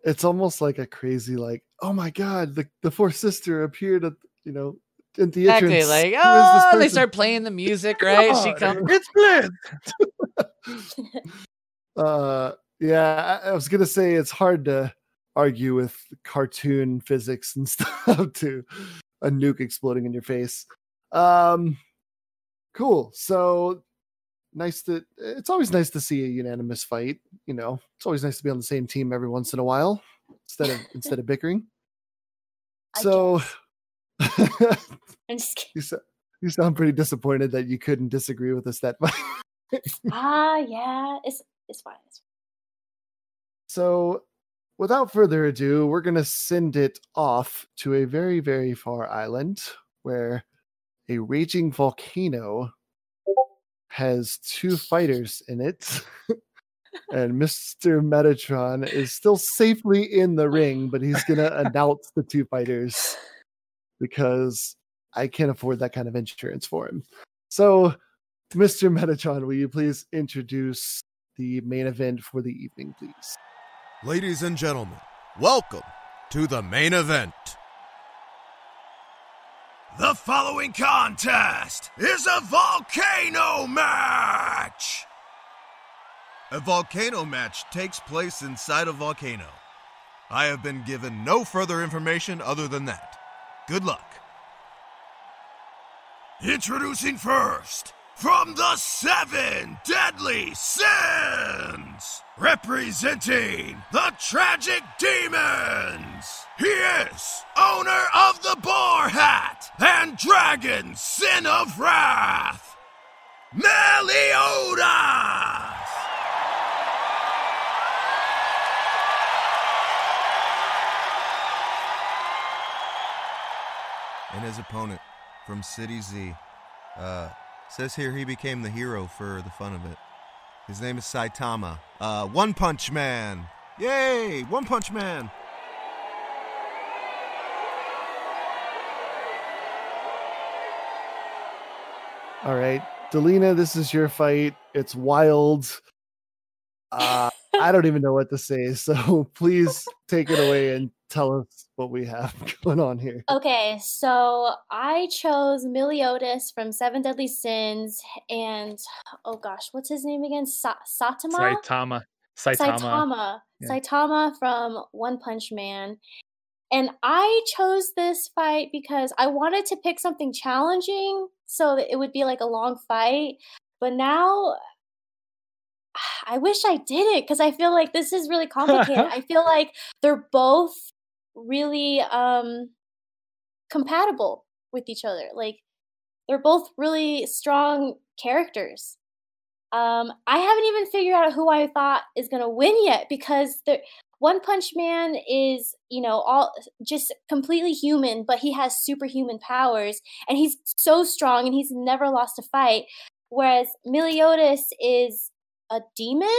It's almost like a crazy, like, oh my god, the fourth sister appeared at in the entrance. Like, oh, they start playing the music, right? She comes, it's Bliss. Yeah, I was gonna say it's hard to argue with cartoon physics and stuff to a nuke exploding in your face. Cool. So it's always nice to see a unanimous fight. It's always nice to be on the same team every once in a while instead of bickering. So I'm just kidding. You sound pretty disappointed that you couldn't disagree with us that much. Yeah, it's fine. So without further ado, we're going to send it off to a very, very far island where a raging volcano has two fighters in it, and Mr. Metatron is still safely in the ring, but he's gonna announce the two fighters because I can't afford that kind of insurance for him. So, Mr. Metatron, will you please introduce the main event for the evening, please? Ladies and gentlemen, welcome to the main event. The following contest is a volcano match! A volcano match takes place inside a volcano. I have been given no further information other than that. Good luck. Introducing first, from the Seven Deadly Sins, representing the Tragic Demons, he is owner of the Boar Hat and Dragon Sin of Wrath, Meliodas! and his opponent from City Z. Says here he became the hero for the fun of it. His name is Saitama. One Punch Man. Yay! One Punch Man. All right, Delina, this is your fight. It's wild. I don't even know what to say, so please take it away and tell us what we have going on here. Okay, so I chose Meliodas from Seven Deadly Sins, and oh gosh, what's his name again? Saitama. Yeah. Saitama from One Punch Man. And I chose this fight because I wanted to pick something challenging so that it would be like a long fight. But now I wish I did it because I feel like this is really complicated. I feel like they're both really compatible with each other. Like they're both really strong characters. I haven't even figured out who I thought is going to win yet because One Punch Man is, you know, all just completely human, but he has superhuman powers, and he's so strong, and he's never lost a fight. Whereas Meliodas is a demon;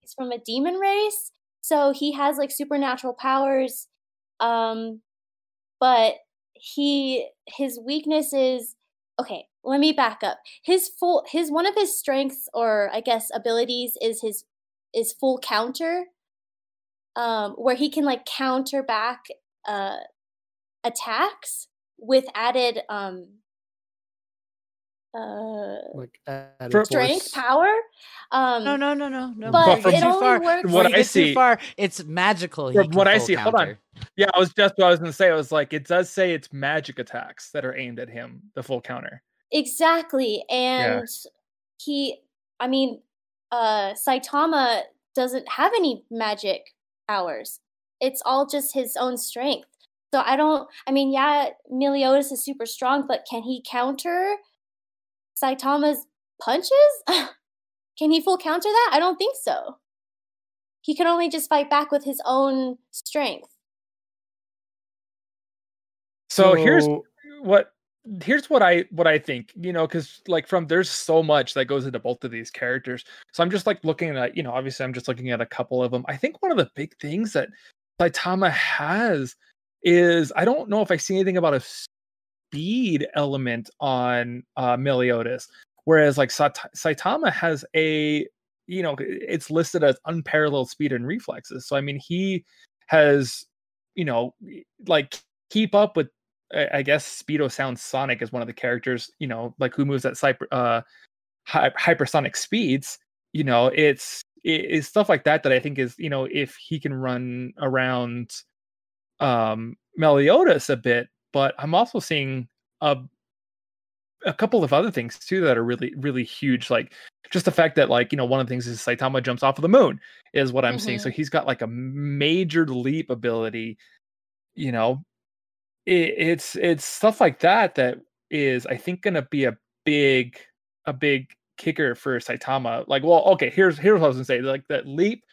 he's from a demon race, so he has like supernatural powers. But his weakness is okay. Let me back up. His one of his strengths, or I guess abilities, is his full counter. Where he can like counter back attacks with added like added strength, power. No. But from it only works. What I see, too far, it's magical. From what I see, counter. Hold on. Yeah, I was just what I was gonna say. I was like, it does say it's magic attacks that are aimed at him, the full counter. Exactly, and yeah. Saitama doesn't have any magic powers. It's all just his own strength. So yeah, Meliodas is super strong, but can he counter Saitama's punches? Can he full counter that? I don't think so. He can only just fight back with his own strength. So here's what I think, you know, because like there's so much that goes into both of these characters. So I'm just like looking at, you know, obviously I'm just looking at a couple of them. I think one of the big things that Saitama has is, I don't know if I see anything about a speed element on Meliodas, whereas like Saitama has a, you know, it's listed as unparalleled speed and reflexes. So I mean, he has, you know, like keep up with, I guess Speedo Sound Sonic is one of the characters, you know, like who moves at hypersonic speeds. You know, it's stuff like that I think is, you know, if he can run around Meliodas a bit. But I'm also seeing a couple of other things too that are really, really huge. Like just the fact that, like, you know, one of the things is Saitama jumps off of the moon is what I'm seeing. So he's got like a major leap ability, you know. It's stuff like that is, I think, gonna be a big kicker for Saitama. Like, well, okay, here's what I was gonna say. Like that leap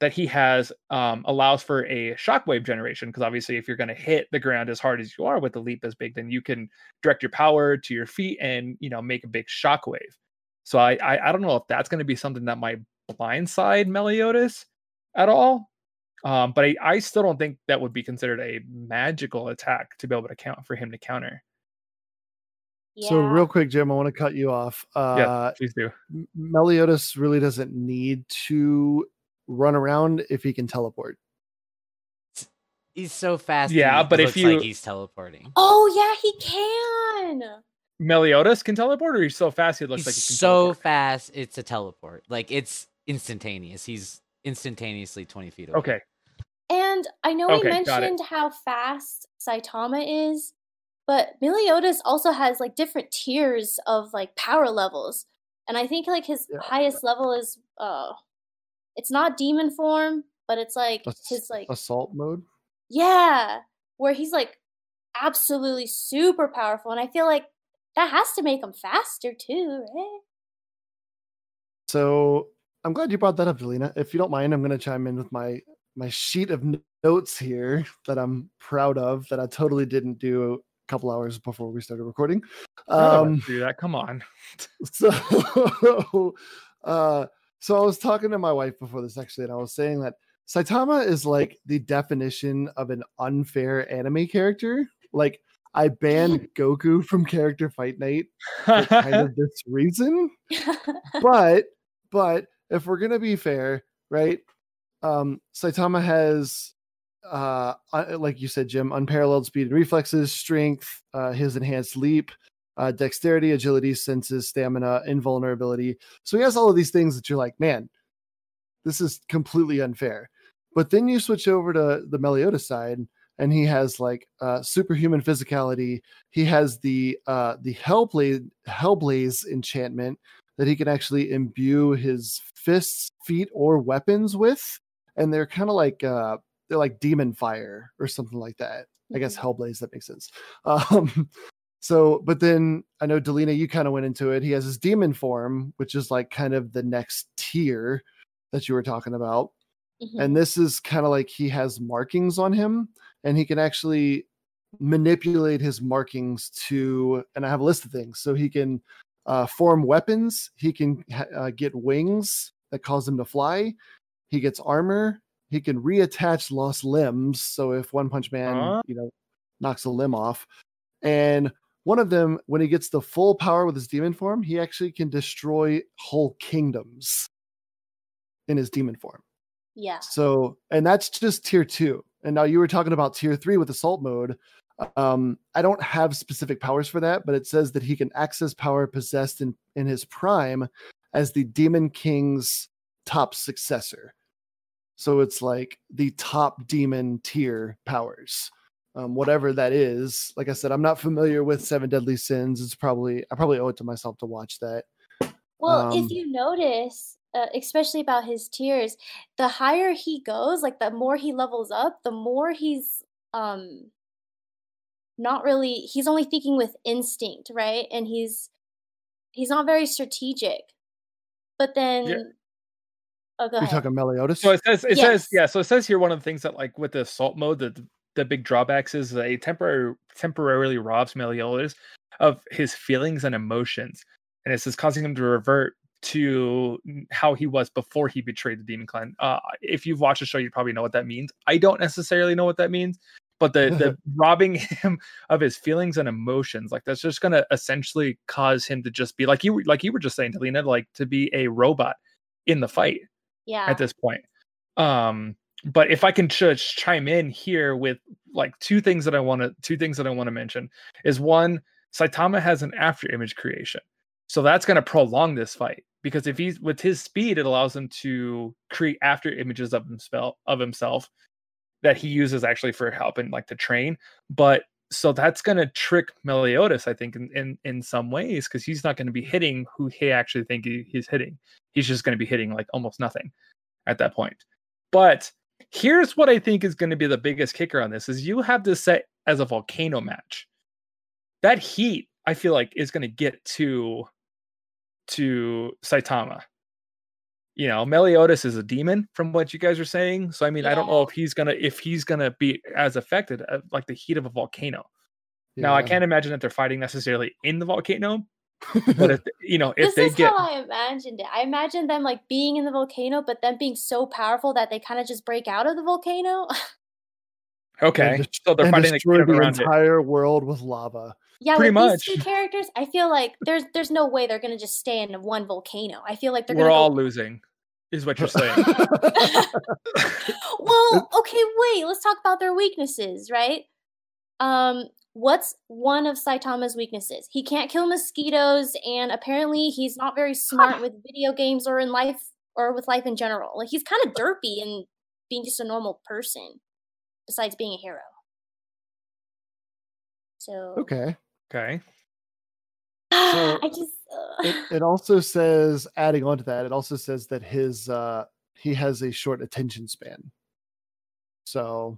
that he has allows for a shockwave generation, because obviously if you're gonna hit the ground as hard as you are with the leap as big, then you can direct your power to your feet and, you know, make a big shockwave. So I don't know if that's gonna be something that might blindside Meliodas at all. But I still don't think that would be considered a magical attack to be able to count for him to counter. Yeah. So real quick, Jim, I want to cut you off. Yeah, please do. Meliodas really doesn't need to run around if he can teleport. He's so fast. Yeah, but if you... like he's teleporting. Oh, yeah, he can. Meliodas can teleport, or he's so fast he looks like he can teleport? So fast, it's a teleport. Like, it's instantaneous. He's instantaneously 20 feet away. Okay. And I know we mentioned how fast Saitama is, but Meliodas also has like different tiers of like power levels. And I think like his highest level is it's not demon form, but it's like his like assault mode. Yeah, where he's like absolutely super powerful, and I feel like that has to make him faster too, right? So I'm glad you brought that up, Delina. If you don't mind, I'm going to chime in with my sheet of notes here that I'm proud of, that I totally didn't do couple hours before we started recording. Do that. Come on. So I was talking to my wife before this actually, and I was saying that Saitama is like the definition of an unfair anime character. Like, I banned Goku from Character Fight Night for kind of this reason. But if we're gonna be fair, right? Saitama has, like you said, Jim, unparalleled speed and reflexes, strength, his enhanced leap, dexterity, agility, senses, stamina, invulnerability. So he has all of these things that you're like, man, this is completely unfair. But then you switch over to the Meliodas side, and he has like superhuman physicality. He has the Hellblaze enchantment that he can actually imbue his fists, feet, or weapons with, and they're kind of like they're like demon fire or something like that. Mm-hmm. I guess Hellblaze, that makes sense. So, but then I know, Delina, you kind of went into it. He has his demon form, which is like kind of the next tier that you were talking about. Mm-hmm. And this is kind of like he has markings on him, and he can actually manipulate his markings to, and I have a list of things. So he can form weapons. He can get wings that cause him to fly. He gets armor. He can reattach lost limbs. So if One Punch Man, knocks a limb off, and one of them, when he gets the full power with his demon form, he actually can destroy whole kingdoms in his demon form. Yeah. So, and that's just tier 2. And now you were talking about tier 3 with assault mode. I don't have specific powers for that, but it says that he can access power possessed in his prime as the Demon King's top successor. So it's like the top demon tier powers. Whatever that is. Like I said, I'm not familiar with Seven Deadly Sins. I probably owe it to myself to watch that. Well, if you notice, especially about his tiers, the higher he goes, like the more he levels up, the more he's he's only thinking with instinct, right? And he's not very strategic. But then You're talking Meliodas? So it says here, one of the things that, like, with the assault mode, the big drawbacks is that it temporarily robs Meliodas of his feelings and emotions. And this is causing him to revert to how he was before he betrayed the Demon Clan. If you've watched the show, you probably know what that means. I don't necessarily know what that means, but the robbing him of his feelings and emotions, like, that's just going to essentially cause him to just be like you were just saying, Delina, like, to be a robot in the fight at this point. But if I can just chime in here with like two things that I want to mention is, one, Saitama has an after image creation. So that's going to prolong this fight, because if he's with his speed, it allows him to create after images of himself that he uses actually for helping, like, to train. But so that's going to trick Meliodas, I think, in some ways, because he's not going to be hitting who he actually think he's hitting. He's just going to be hitting like almost nothing at that point. But here's what I think is going to be the biggest kicker on this is, you have this set as a volcano match. That heat, I feel like, is going to get to Saitama. You know, Meliodas is a demon from what you guys are saying. So, I mean, I don't know if he's going to be as affected as, like, the heat of a volcano. Yeah. Now, I can't imagine that they're fighting necessarily in the volcano. But how I imagined it. I imagined them, like, being in the volcano, but them being so powerful that they kind of just break out of the volcano. Okay, so they're fighting the entire world with lava. Yeah, pretty much. These two characters, I feel like there's no way they're going to just stay in one volcano. I feel like we're all losing, is what you're saying. Well, okay, wait. Let's talk about their weaknesses, right? What's one of Saitama's weaknesses? He can't kill mosquitoes, and apparently he's not very smart with video games or in life or with life in general. Like, he's kind of derpy and being just a normal person, besides being a hero. So okay. So it also says, adding on to that, it also says that his he has a short attention span. So.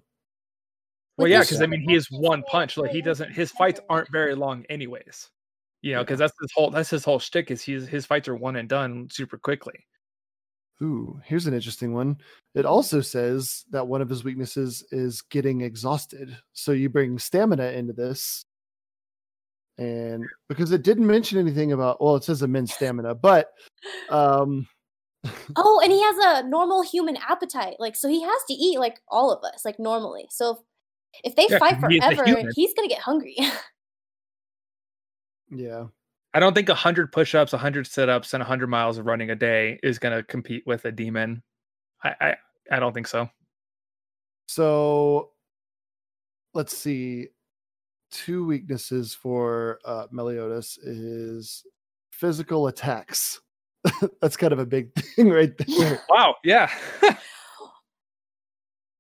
Well, yeah, because, I mean, he is one punch. Like, his fights aren't very long anyways, you know, because that's his whole shtick, is his fights are one and done super quickly. Ooh, here's an interesting one. It also says that one of his weaknesses is getting exhausted. So you bring stamina into this, And because it didn't mention anything about, well, it says immense stamina, but oh, and he has a normal human appetite, like, so he has to eat like all of us, like normally. So if they fight forever, he's gonna get hungry. Yeah, I don't think 100 push-ups, 100 sit-ups, and 100 miles of running a day is gonna compete with a demon. I don't think so. So let's see. Two weaknesses for Meliodas is physical attacks. That's kind of a big thing right there. Wow, yeah.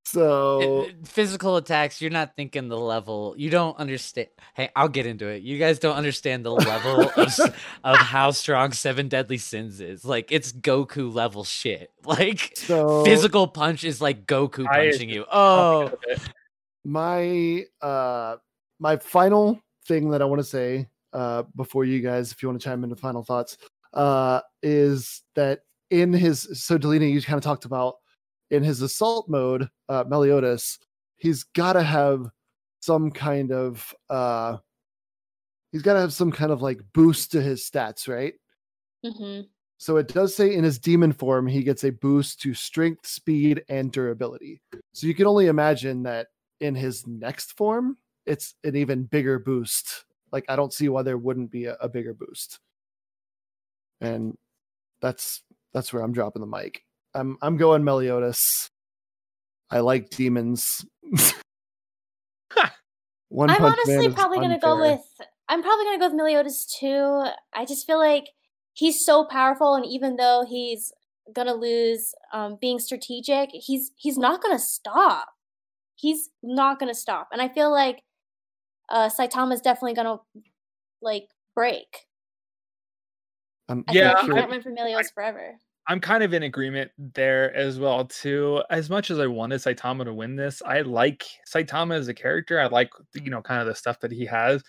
So physical attacks, you're not thinking the level. You don't understand. Hey, I'll get into it. You guys don't understand the level of how strong Seven Deadly Sins is. Like, it's Goku level shit. Like, so, physical punch is like Goku punching you. Oh, my final thing that I want to say before you guys, if you want to chime into final thoughts, is that in his, so Delina, you kind of talked about in his assault mode, Meliodas, he's got to have some kind of, like boost to his stats, right? Mm-hmm. So it does say in his demon form, he gets a boost to strength, speed, and durability. So you can only imagine that in his next form, it's an even bigger boost. Like, I don't see why there wouldn't be a bigger boost. And that's where I'm dropping the mic. I'm going Meliodas. I like demons. I'm probably gonna go with Meliodas too. I just feel like he's so powerful, and even though he's gonna lose being strategic, he's not gonna stop. He's not gonna stop. And I feel like Saitama's definitely gonna like break. I can't win for Meliodas forever. I'm kind of in agreement there as well, too. As much as I wanted Saitama to win this, I like Saitama as a character. I like, kind of the stuff that he has.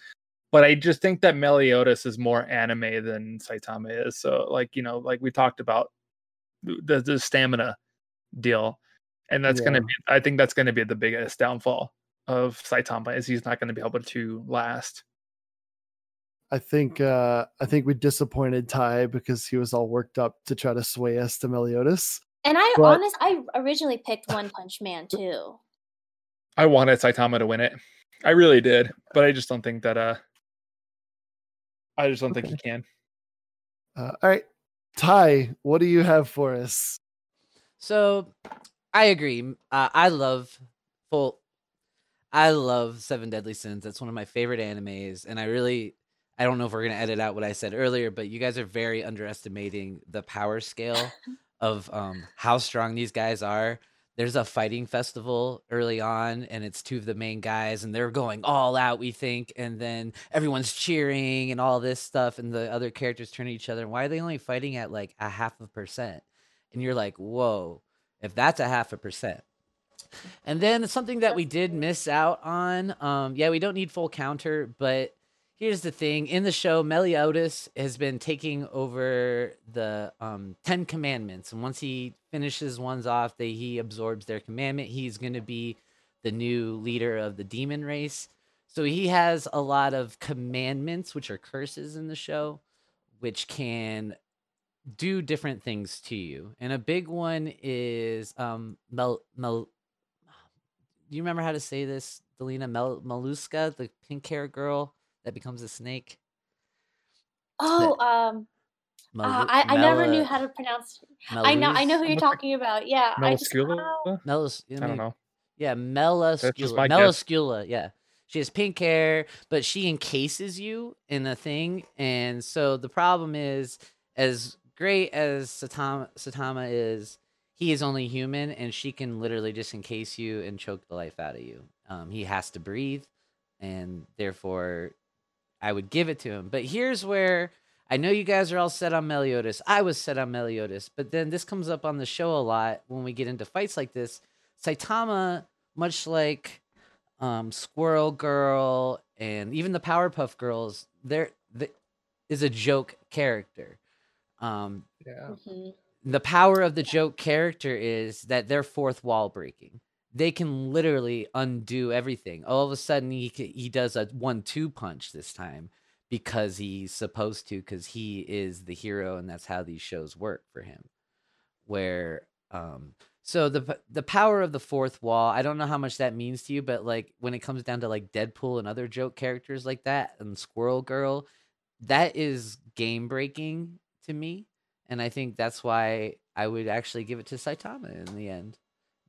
But I just think that Meliodas is more anime than Saitama is. So, like we talked about the stamina deal. And that's going to be, I think that's going to be the biggest downfall of Saitama, is he's not going to be able to last. I think we disappointed Ty because he was all worked up to try to sway us to Meliodas. And I originally picked One Punch Man too. I wanted Saitama to win it. I really did, but I just don't think that. I just don't think he can. All right, Ty, what do you have for us? So, I agree. I love Seven Deadly Sins. That's one of my favorite animes, and I don't know if we're going to edit out what I said earlier, but you guys are very underestimating the power scale of how strong these guys are. There's a fighting festival early on, and it's two of the main guys, and they're going all out, we think, and then everyone's cheering and all this stuff, and the other characters turn to each other. And why are they only fighting at like 0.5%? And you're like, whoa, if that's 0.5%. And then something that we did miss out on, we don't need full counter, but here's the thing. In the show, Meliodas has been taking over the 10 commandments. And once he finishes ones off, he absorbs their commandment. He's going to be the new leader of the demon race. So he has a lot of commandments, which are curses in the show, which can do different things to you. And a big one is do you remember how to say this, Delina? Melusca, the pink hair girl that becomes a snake. Oh, I never knew how to pronounce it. I know who you're talking about. Yeah, I don't know. Yeah, Melascula. Yeah, she has pink hair, but she encases you in a thing, and so the problem is, as great as Saitama is, he is only human, and she can literally just encase you and choke the life out of you. He has to breathe, and therefore, I would give it to him. But here's where I know you guys are all set on Meliodas. I was set on Meliodas, but then this comes up on the show a lot when we get into fights like this. Saitama, much like Squirrel Girl and even the Powerpuff Girls, there is a joke character. The power of the joke character is that they're fourth wall breaking. They can literally undo everything. All of a sudden, he does a 1-2 punch this time because he's supposed to, because he is the hero, and that's how these shows work for him. Where, so the power of the fourth wall, I don't know how much that means to you, but like when it comes down to like Deadpool and other joke characters like that and Squirrel Girl, that is game breaking to me. And I think that's why I would actually give it to Saitama in the end.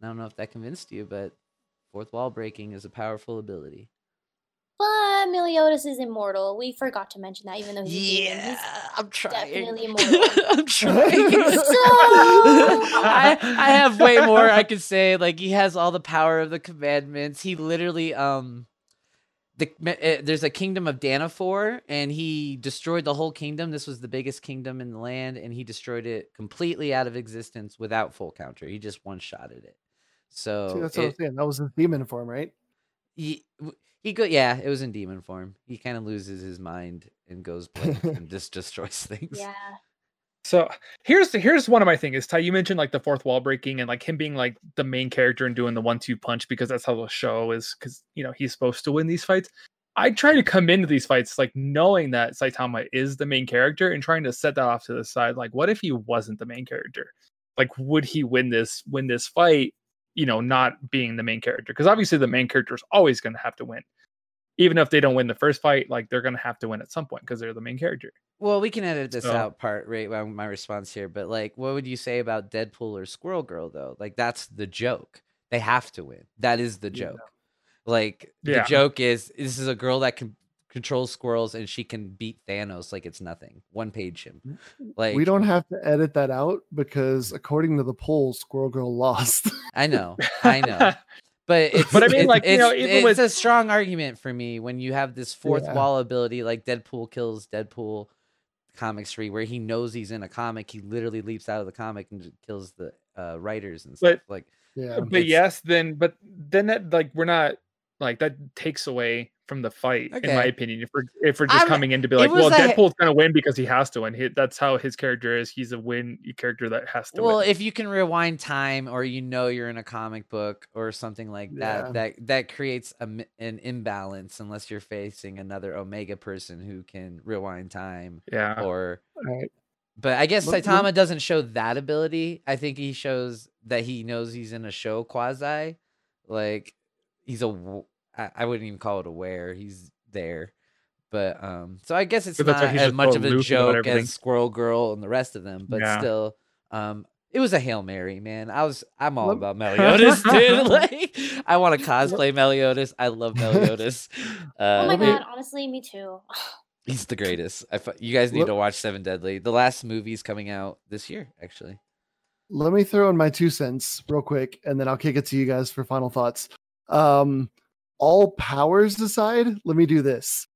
And I don't know if that convinced you, but fourth wall breaking is a powerful ability. But Meliodas is immortal. We forgot to mention that, even though he's I'm trying. Definitely immortal. I'm trying. I have way more I could say. Like, he has all the power of the commandments. He literally, there's a kingdom of Danafor, and he destroyed the whole kingdom. This was the biggest kingdom in the land, and he destroyed it completely out of existence without full counter. He just one-shotted it. So see, that's what I was saying. That was his demon form, right? Yeah, it was in demon form. He kind of loses his mind and goes blank and just destroys things. Yeah. So here's one of my things is, Ty, you mentioned like the fourth wall breaking and like him being like the main character and doing the 1-2 punch, because that's how the show is, because you know he's supposed to win these fights. I try to come into these fights like knowing that Saitama is the main character and trying to set that off to the side. Like, what if he wasn't the main character? Like, would he win this fight? You know, not being the main character, because obviously the main character is always going to have to win, even if they don't win the first fight. Like, they're going to have to win at some point because they're the main character. Well, we can edit this out part right by my response here, but like, what would you say about Deadpool or Squirrel Girl though? Like, that's the joke. They have to win. That is the joke. Yeah. Like, the joke is this is a girl that can control squirrels and she can beat Thanos like it's nothing. One page him. Like, we don't have to edit that out because according to the poll, Squirrel Girl lost. I know. But it's, but I mean, like, you know, it's a strong argument for me when you have this fourth wall ability, like Deadpool kills Deadpool Comics 3, where he knows he's in a comic. He literally leaps out of the comic and kills the writers and stuff. But, like, then that, like, we're not like, that takes away from the fight, in my opinion, if we're just coming in to be like, well, Deadpool's gonna win because he has to win. That's how his character is. He's a win character that has to win. Well, if you can rewind time, or you know you're in a comic book or something like that, that creates an imbalance unless you're facing another Omega person who can rewind time. Yeah. Or right. But I guess Saitama doesn't show that ability. I think he shows that he knows he's in a show quasi. Like, he's a... I wouldn't even call it aware. He's there. But so I guess it's not as much of a joke as Squirrel Girl and the rest of them, but still, it was a Hail Mary, man. I'm all about Meliodas, dude. Like, I want to cosplay Meliodas. I love Meliodas. Oh my god, honestly, me too. He's the greatest. You guys need to watch Seven Deadly. The last movie's coming out this year, actually. Let me throw in my 2 cents real quick, and then I'll kick it to you guys for final thoughts. All powers aside, let me do this.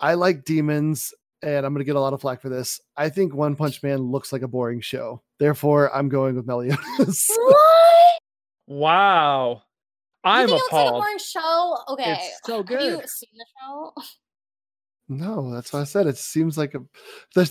I like demons, and I'm going to get a lot of flack for this. I think One Punch Man looks like a boring show. Therefore, I'm going with Meliodas. What? Wow. I'm appalled. You think it looks like a boring show? Okay. It's so good. Have you seen the show? No, that's what I said. It seems like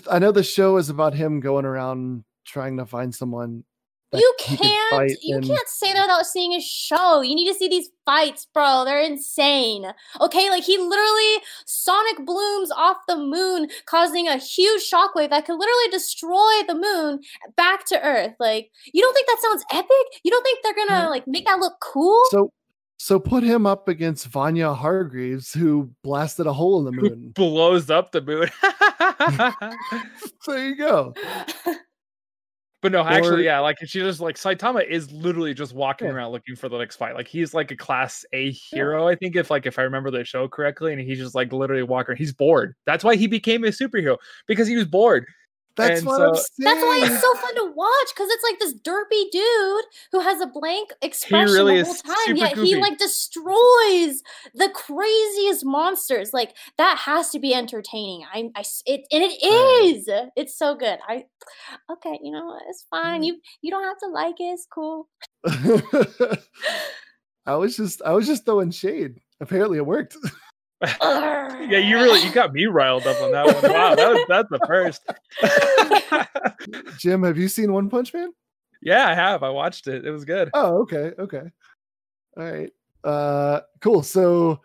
I know the show is about him going around trying to find someone. You can't say that without seeing his show. You need to see these fights, bro. They're insane. Okay, like, he literally sonic blooms off the moon, causing a huge shockwave that could literally destroy the moon back to Earth. Like, you don't think that sounds epic? You don't think they're gonna like make that look cool? So put him up against Vanya Hargreaves, who blasted a hole in the moon. Who blows up the moon. There you go. But no, actually, yeah, like, she just, like, Saitama is literally just walking around looking for the next fight. Like, he's like a class A hero, I think, if I remember the show correctly, and he's just like literally walking. He's bored. That's why he became a superhero, because he was bored. That's why it's so fun to watch, because it's like this derpy dude who has a blank expression the whole time, yet goofy. He like destroys the craziest monsters. Like, that has to be entertaining. It is. It's so good. Okay, you know what? It's fine. You don't have to like it. It's cool. I was just throwing shade. Apparently, it worked. Yeah, you got me riled up on that one. Wow, that's the first. Jim, have you seen One Punch Man? Yeah, I have. I watched it. It was good. Oh, okay. All right. Cool. So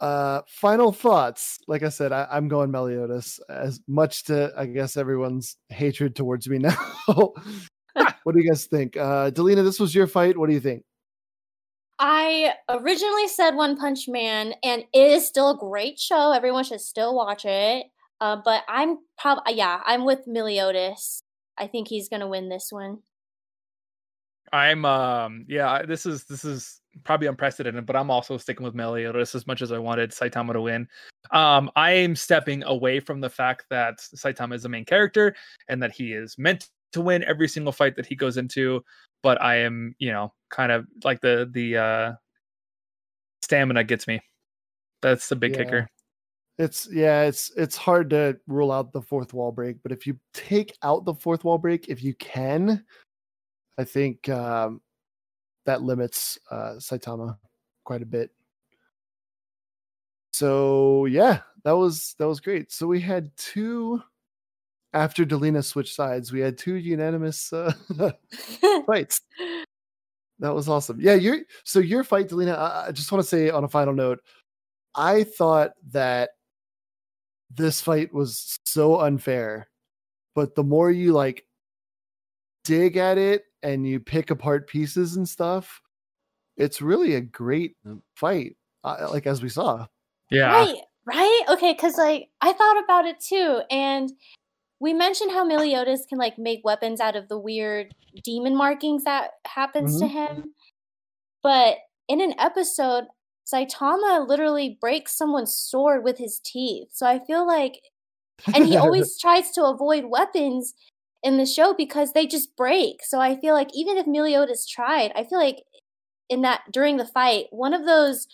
Final thoughts. Like I said, I'm going Meliodas, as much to, I guess, everyone's hatred towards me now. What do you guys think? Delina, this was your fight. What do you think? I originally said One Punch Man, and it is still a great show. Everyone should still watch it. But I'm probably, I'm with Meliodas. I think he's going to win this one. I'm, this is probably unprecedented, but I'm also sticking with Meliodas as much as I wanted Saitama to win. I am stepping away from the fact that Saitama is the main character and that he is meant to win every single fight that he goes into. But I am, kind of like the stamina gets me. That's the big kicker. It's hard to rule out the fourth wall break, but if you take out the fourth wall break, if you can, I think that limits Saitama quite a bit. So that was great. So we had two, after Delina switched sides, we had two unanimous fights. That was awesome. Yeah, your fight, Delina. I just want to say on a final note, I thought that this fight was so unfair, but the more you dig at it and you pick apart pieces and stuff, it's really a great fight, as we saw. Yeah. Right? Okay, because I thought about it too, and we mentioned how Meliodas can make weapons out of the weird demon markings that happens to him, but in an episode, Saitama literally breaks someone's sword with his teeth. So I feel and he always tries to avoid weapons in the show because they just break. So I feel even if Meliodas tried, I feel during the fight, one of those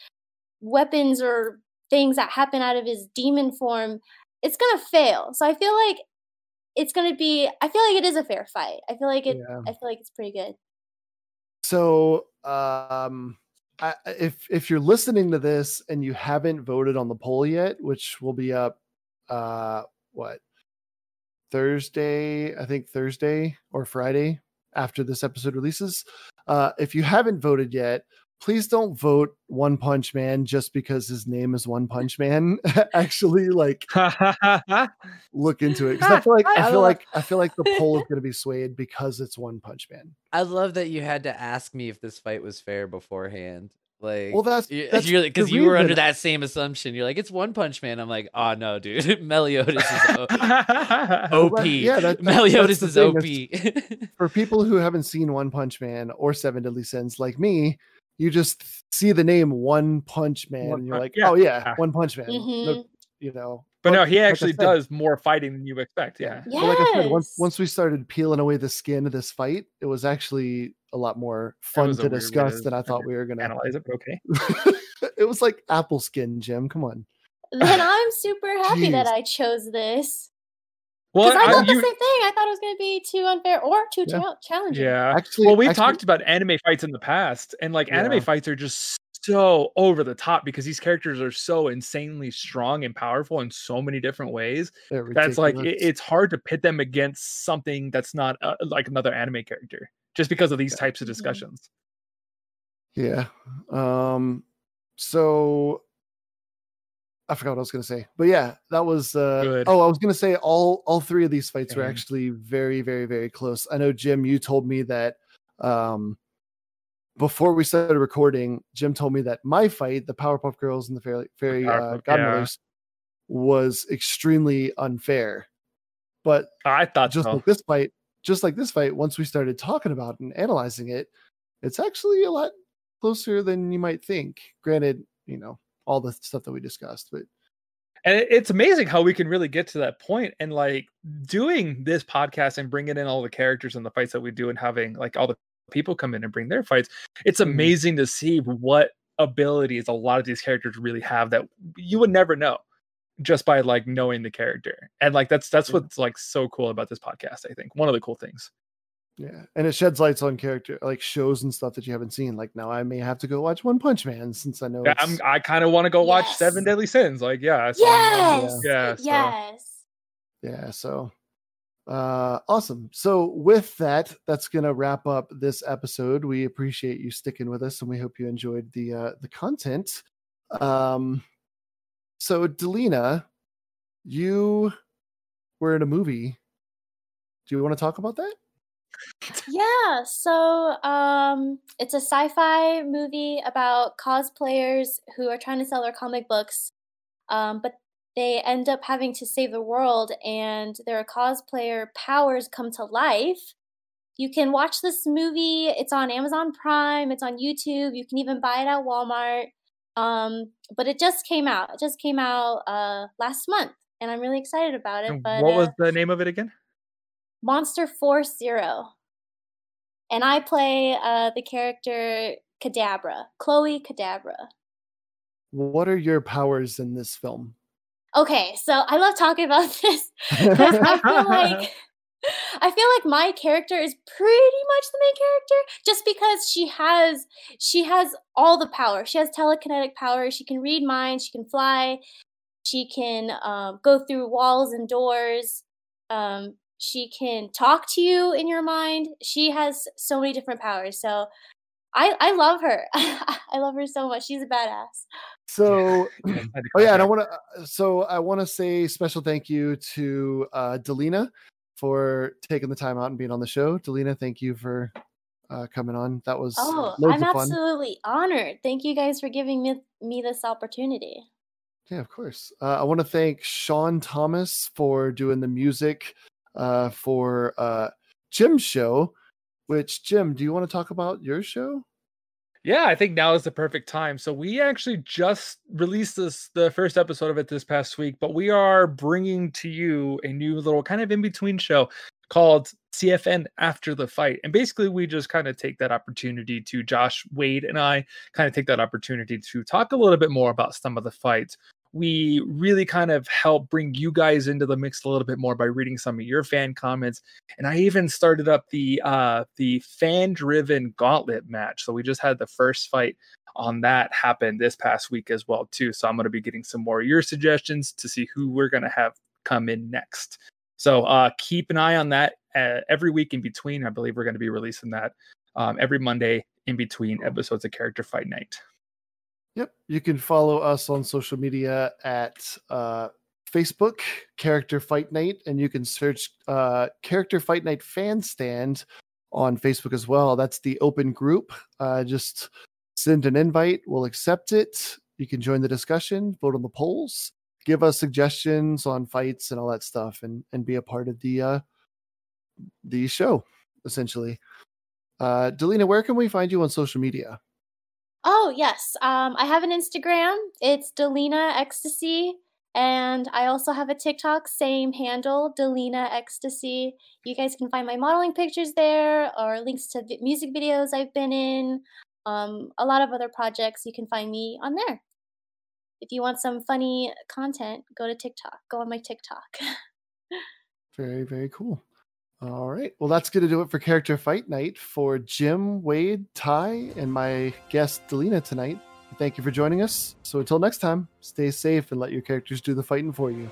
weapons or things that happen out of his demon form, it's going to fail. So I feel I feel it is a fair fight. I feel I feel it's pretty good. So, if you're listening to this and you haven't voted on the poll yet, which will be up Thursday or Friday after this episode releases, if you haven't voted yet, please don't vote One Punch Man just because his name is One Punch Man. Actually, look into it. I feel like the poll is going to be swayed because it's One Punch Man. I love that you had to ask me if this fight was fair beforehand. Because you were under that same assumption. You're it's One Punch Man. I'm oh no, dude, Meliodas is OP. Meliodas is OP. For people who haven't seen One Punch Man or Seven Deadly Sins like me, you just see the name One Punch Man, and you're One Punch Man. Mm-hmm. But no, he actually does more fighting than you expect. Yeah. Yes. But I said, once we started peeling away the skin of this fight, it was actually a lot more fun to discuss than I thought we were going to analyze it. Okay. It was like apple skin, Jim. Come on. Then I'm super happy that I chose this. Because I thought the same thing. I thought it was going to be too unfair or too challenging. Yeah, actually. Well, we've talked about anime fights in the past, and anime fights are just so over the top because these characters are so insanely strong and powerful in so many different ways. That's it's hard to pit them against something that's not another anime character just because of these types of discussions. Yeah. So. I forgot what I was going to say, but that was, good. Oh, I was going to say all three of these fights were actually very, very, very close. I know, Jim, you told me that, before we started recording, Jim told me that my fight, the Powerpuff Girls and the Fairy Godmothers, was extremely unfair, but I thought like this fight, once we started talking about it and analyzing it, it's actually a lot closer than you might think. Granted, all the stuff that we discussed, and it's amazing how we can really get to that point. And doing this podcast and bringing in all the characters and the fights that we do, and having all the people come in and bring their fights, it's amazing to see what abilities a lot of these characters really have that you would never know just by knowing the character. And that's what's so cool about this podcast. I think one of the cool things. Yeah, and it sheds lights on character shows and stuff that you haven't seen. Now I may have to go watch One Punch Man since I know. Yeah, I kind of want to go watch Seven Deadly Sins. Awesome. So with that's gonna wrap up this episode. We appreciate you sticking with us, and we hope you enjoyed the content. So Delina, you were in a movie. Do you want to talk about that? Yeah, so it's a sci-fi movie about cosplayers who are trying to sell their comic books, but they end up having to save the world, and their cosplayer powers come to life. You can watch this movie. It's on Amazon Prime. It's on YouTube. You can even buy it at Walmart. But it just came out. It just came out last month, and I'm really excited about it. But what was the name of it again? Monster Force Zero. And I play the character Kadabra, Chloe Kadabra. What are your powers in this film? Okay, so I love talking about this because I feel like my character is pretty much the main character, just because she has all the power. She has telekinetic power. She can read minds. She can fly. She can go through walls and doors. She can talk to you in your mind. She has so many different powers. So I love her. I love her so much. She's a badass. So, I want to say special thank you to Delina for taking the time out and being on the show. Delina, thank you for coming on. That was loads of fun. I'm absolutely honored. Thank you guys for giving me this opportunity. Yeah, of course. I want to thank Sean Thomas for doing the music for Jim's show. Which, Jim, do you want to talk about your show? Yeah, I think now is the perfect time. So we actually just released the first episode of it this past week, but we are bringing to you a new little kind of in-between show called CFN After the Fight. And basically, we just kind of take that opportunity to, Josh Wade and I kind of take that opportunity to talk a little bit more about some of the fights. We really kind of help bring you guys into the mix a little bit more by reading some of your fan comments. And I even started up the fan-driven gauntlet match. So we just had the first fight on that happen this past week as well, too. So I'm going to be getting some more of your suggestions to see who we're going to have come in next. So keep an eye on that every week in between. I believe we're going to be releasing that every Monday in between episodes of Character Fight Night. Yep. You can follow us on social media at Facebook, Character Fight Night, and you can search Character Fight Night Fan Stand on Facebook as well. That's the open group. Just send an invite. We'll accept it. You can join the discussion, vote on the polls, give us suggestions on fights and all that stuff, and be a part of the show, essentially. Delina, where can we find you on social media? Oh, yes. I have an Instagram. It's Delina Ecstasy. And I also have a TikTok, same handle, Delina Ecstasy. You guys can find my modeling pictures there, or links to music videos I've been in. A lot of other projects. You can find me on there. If you want some funny content, go to TikTok. Go on my TikTok. Very, very cool. All right. Well, that's going to do it for Character Fight Night. For Jim, Wade, Ty, and my guest, Delina, tonight, thank you for joining us. So until next time, stay safe and let your characters do the fighting for you.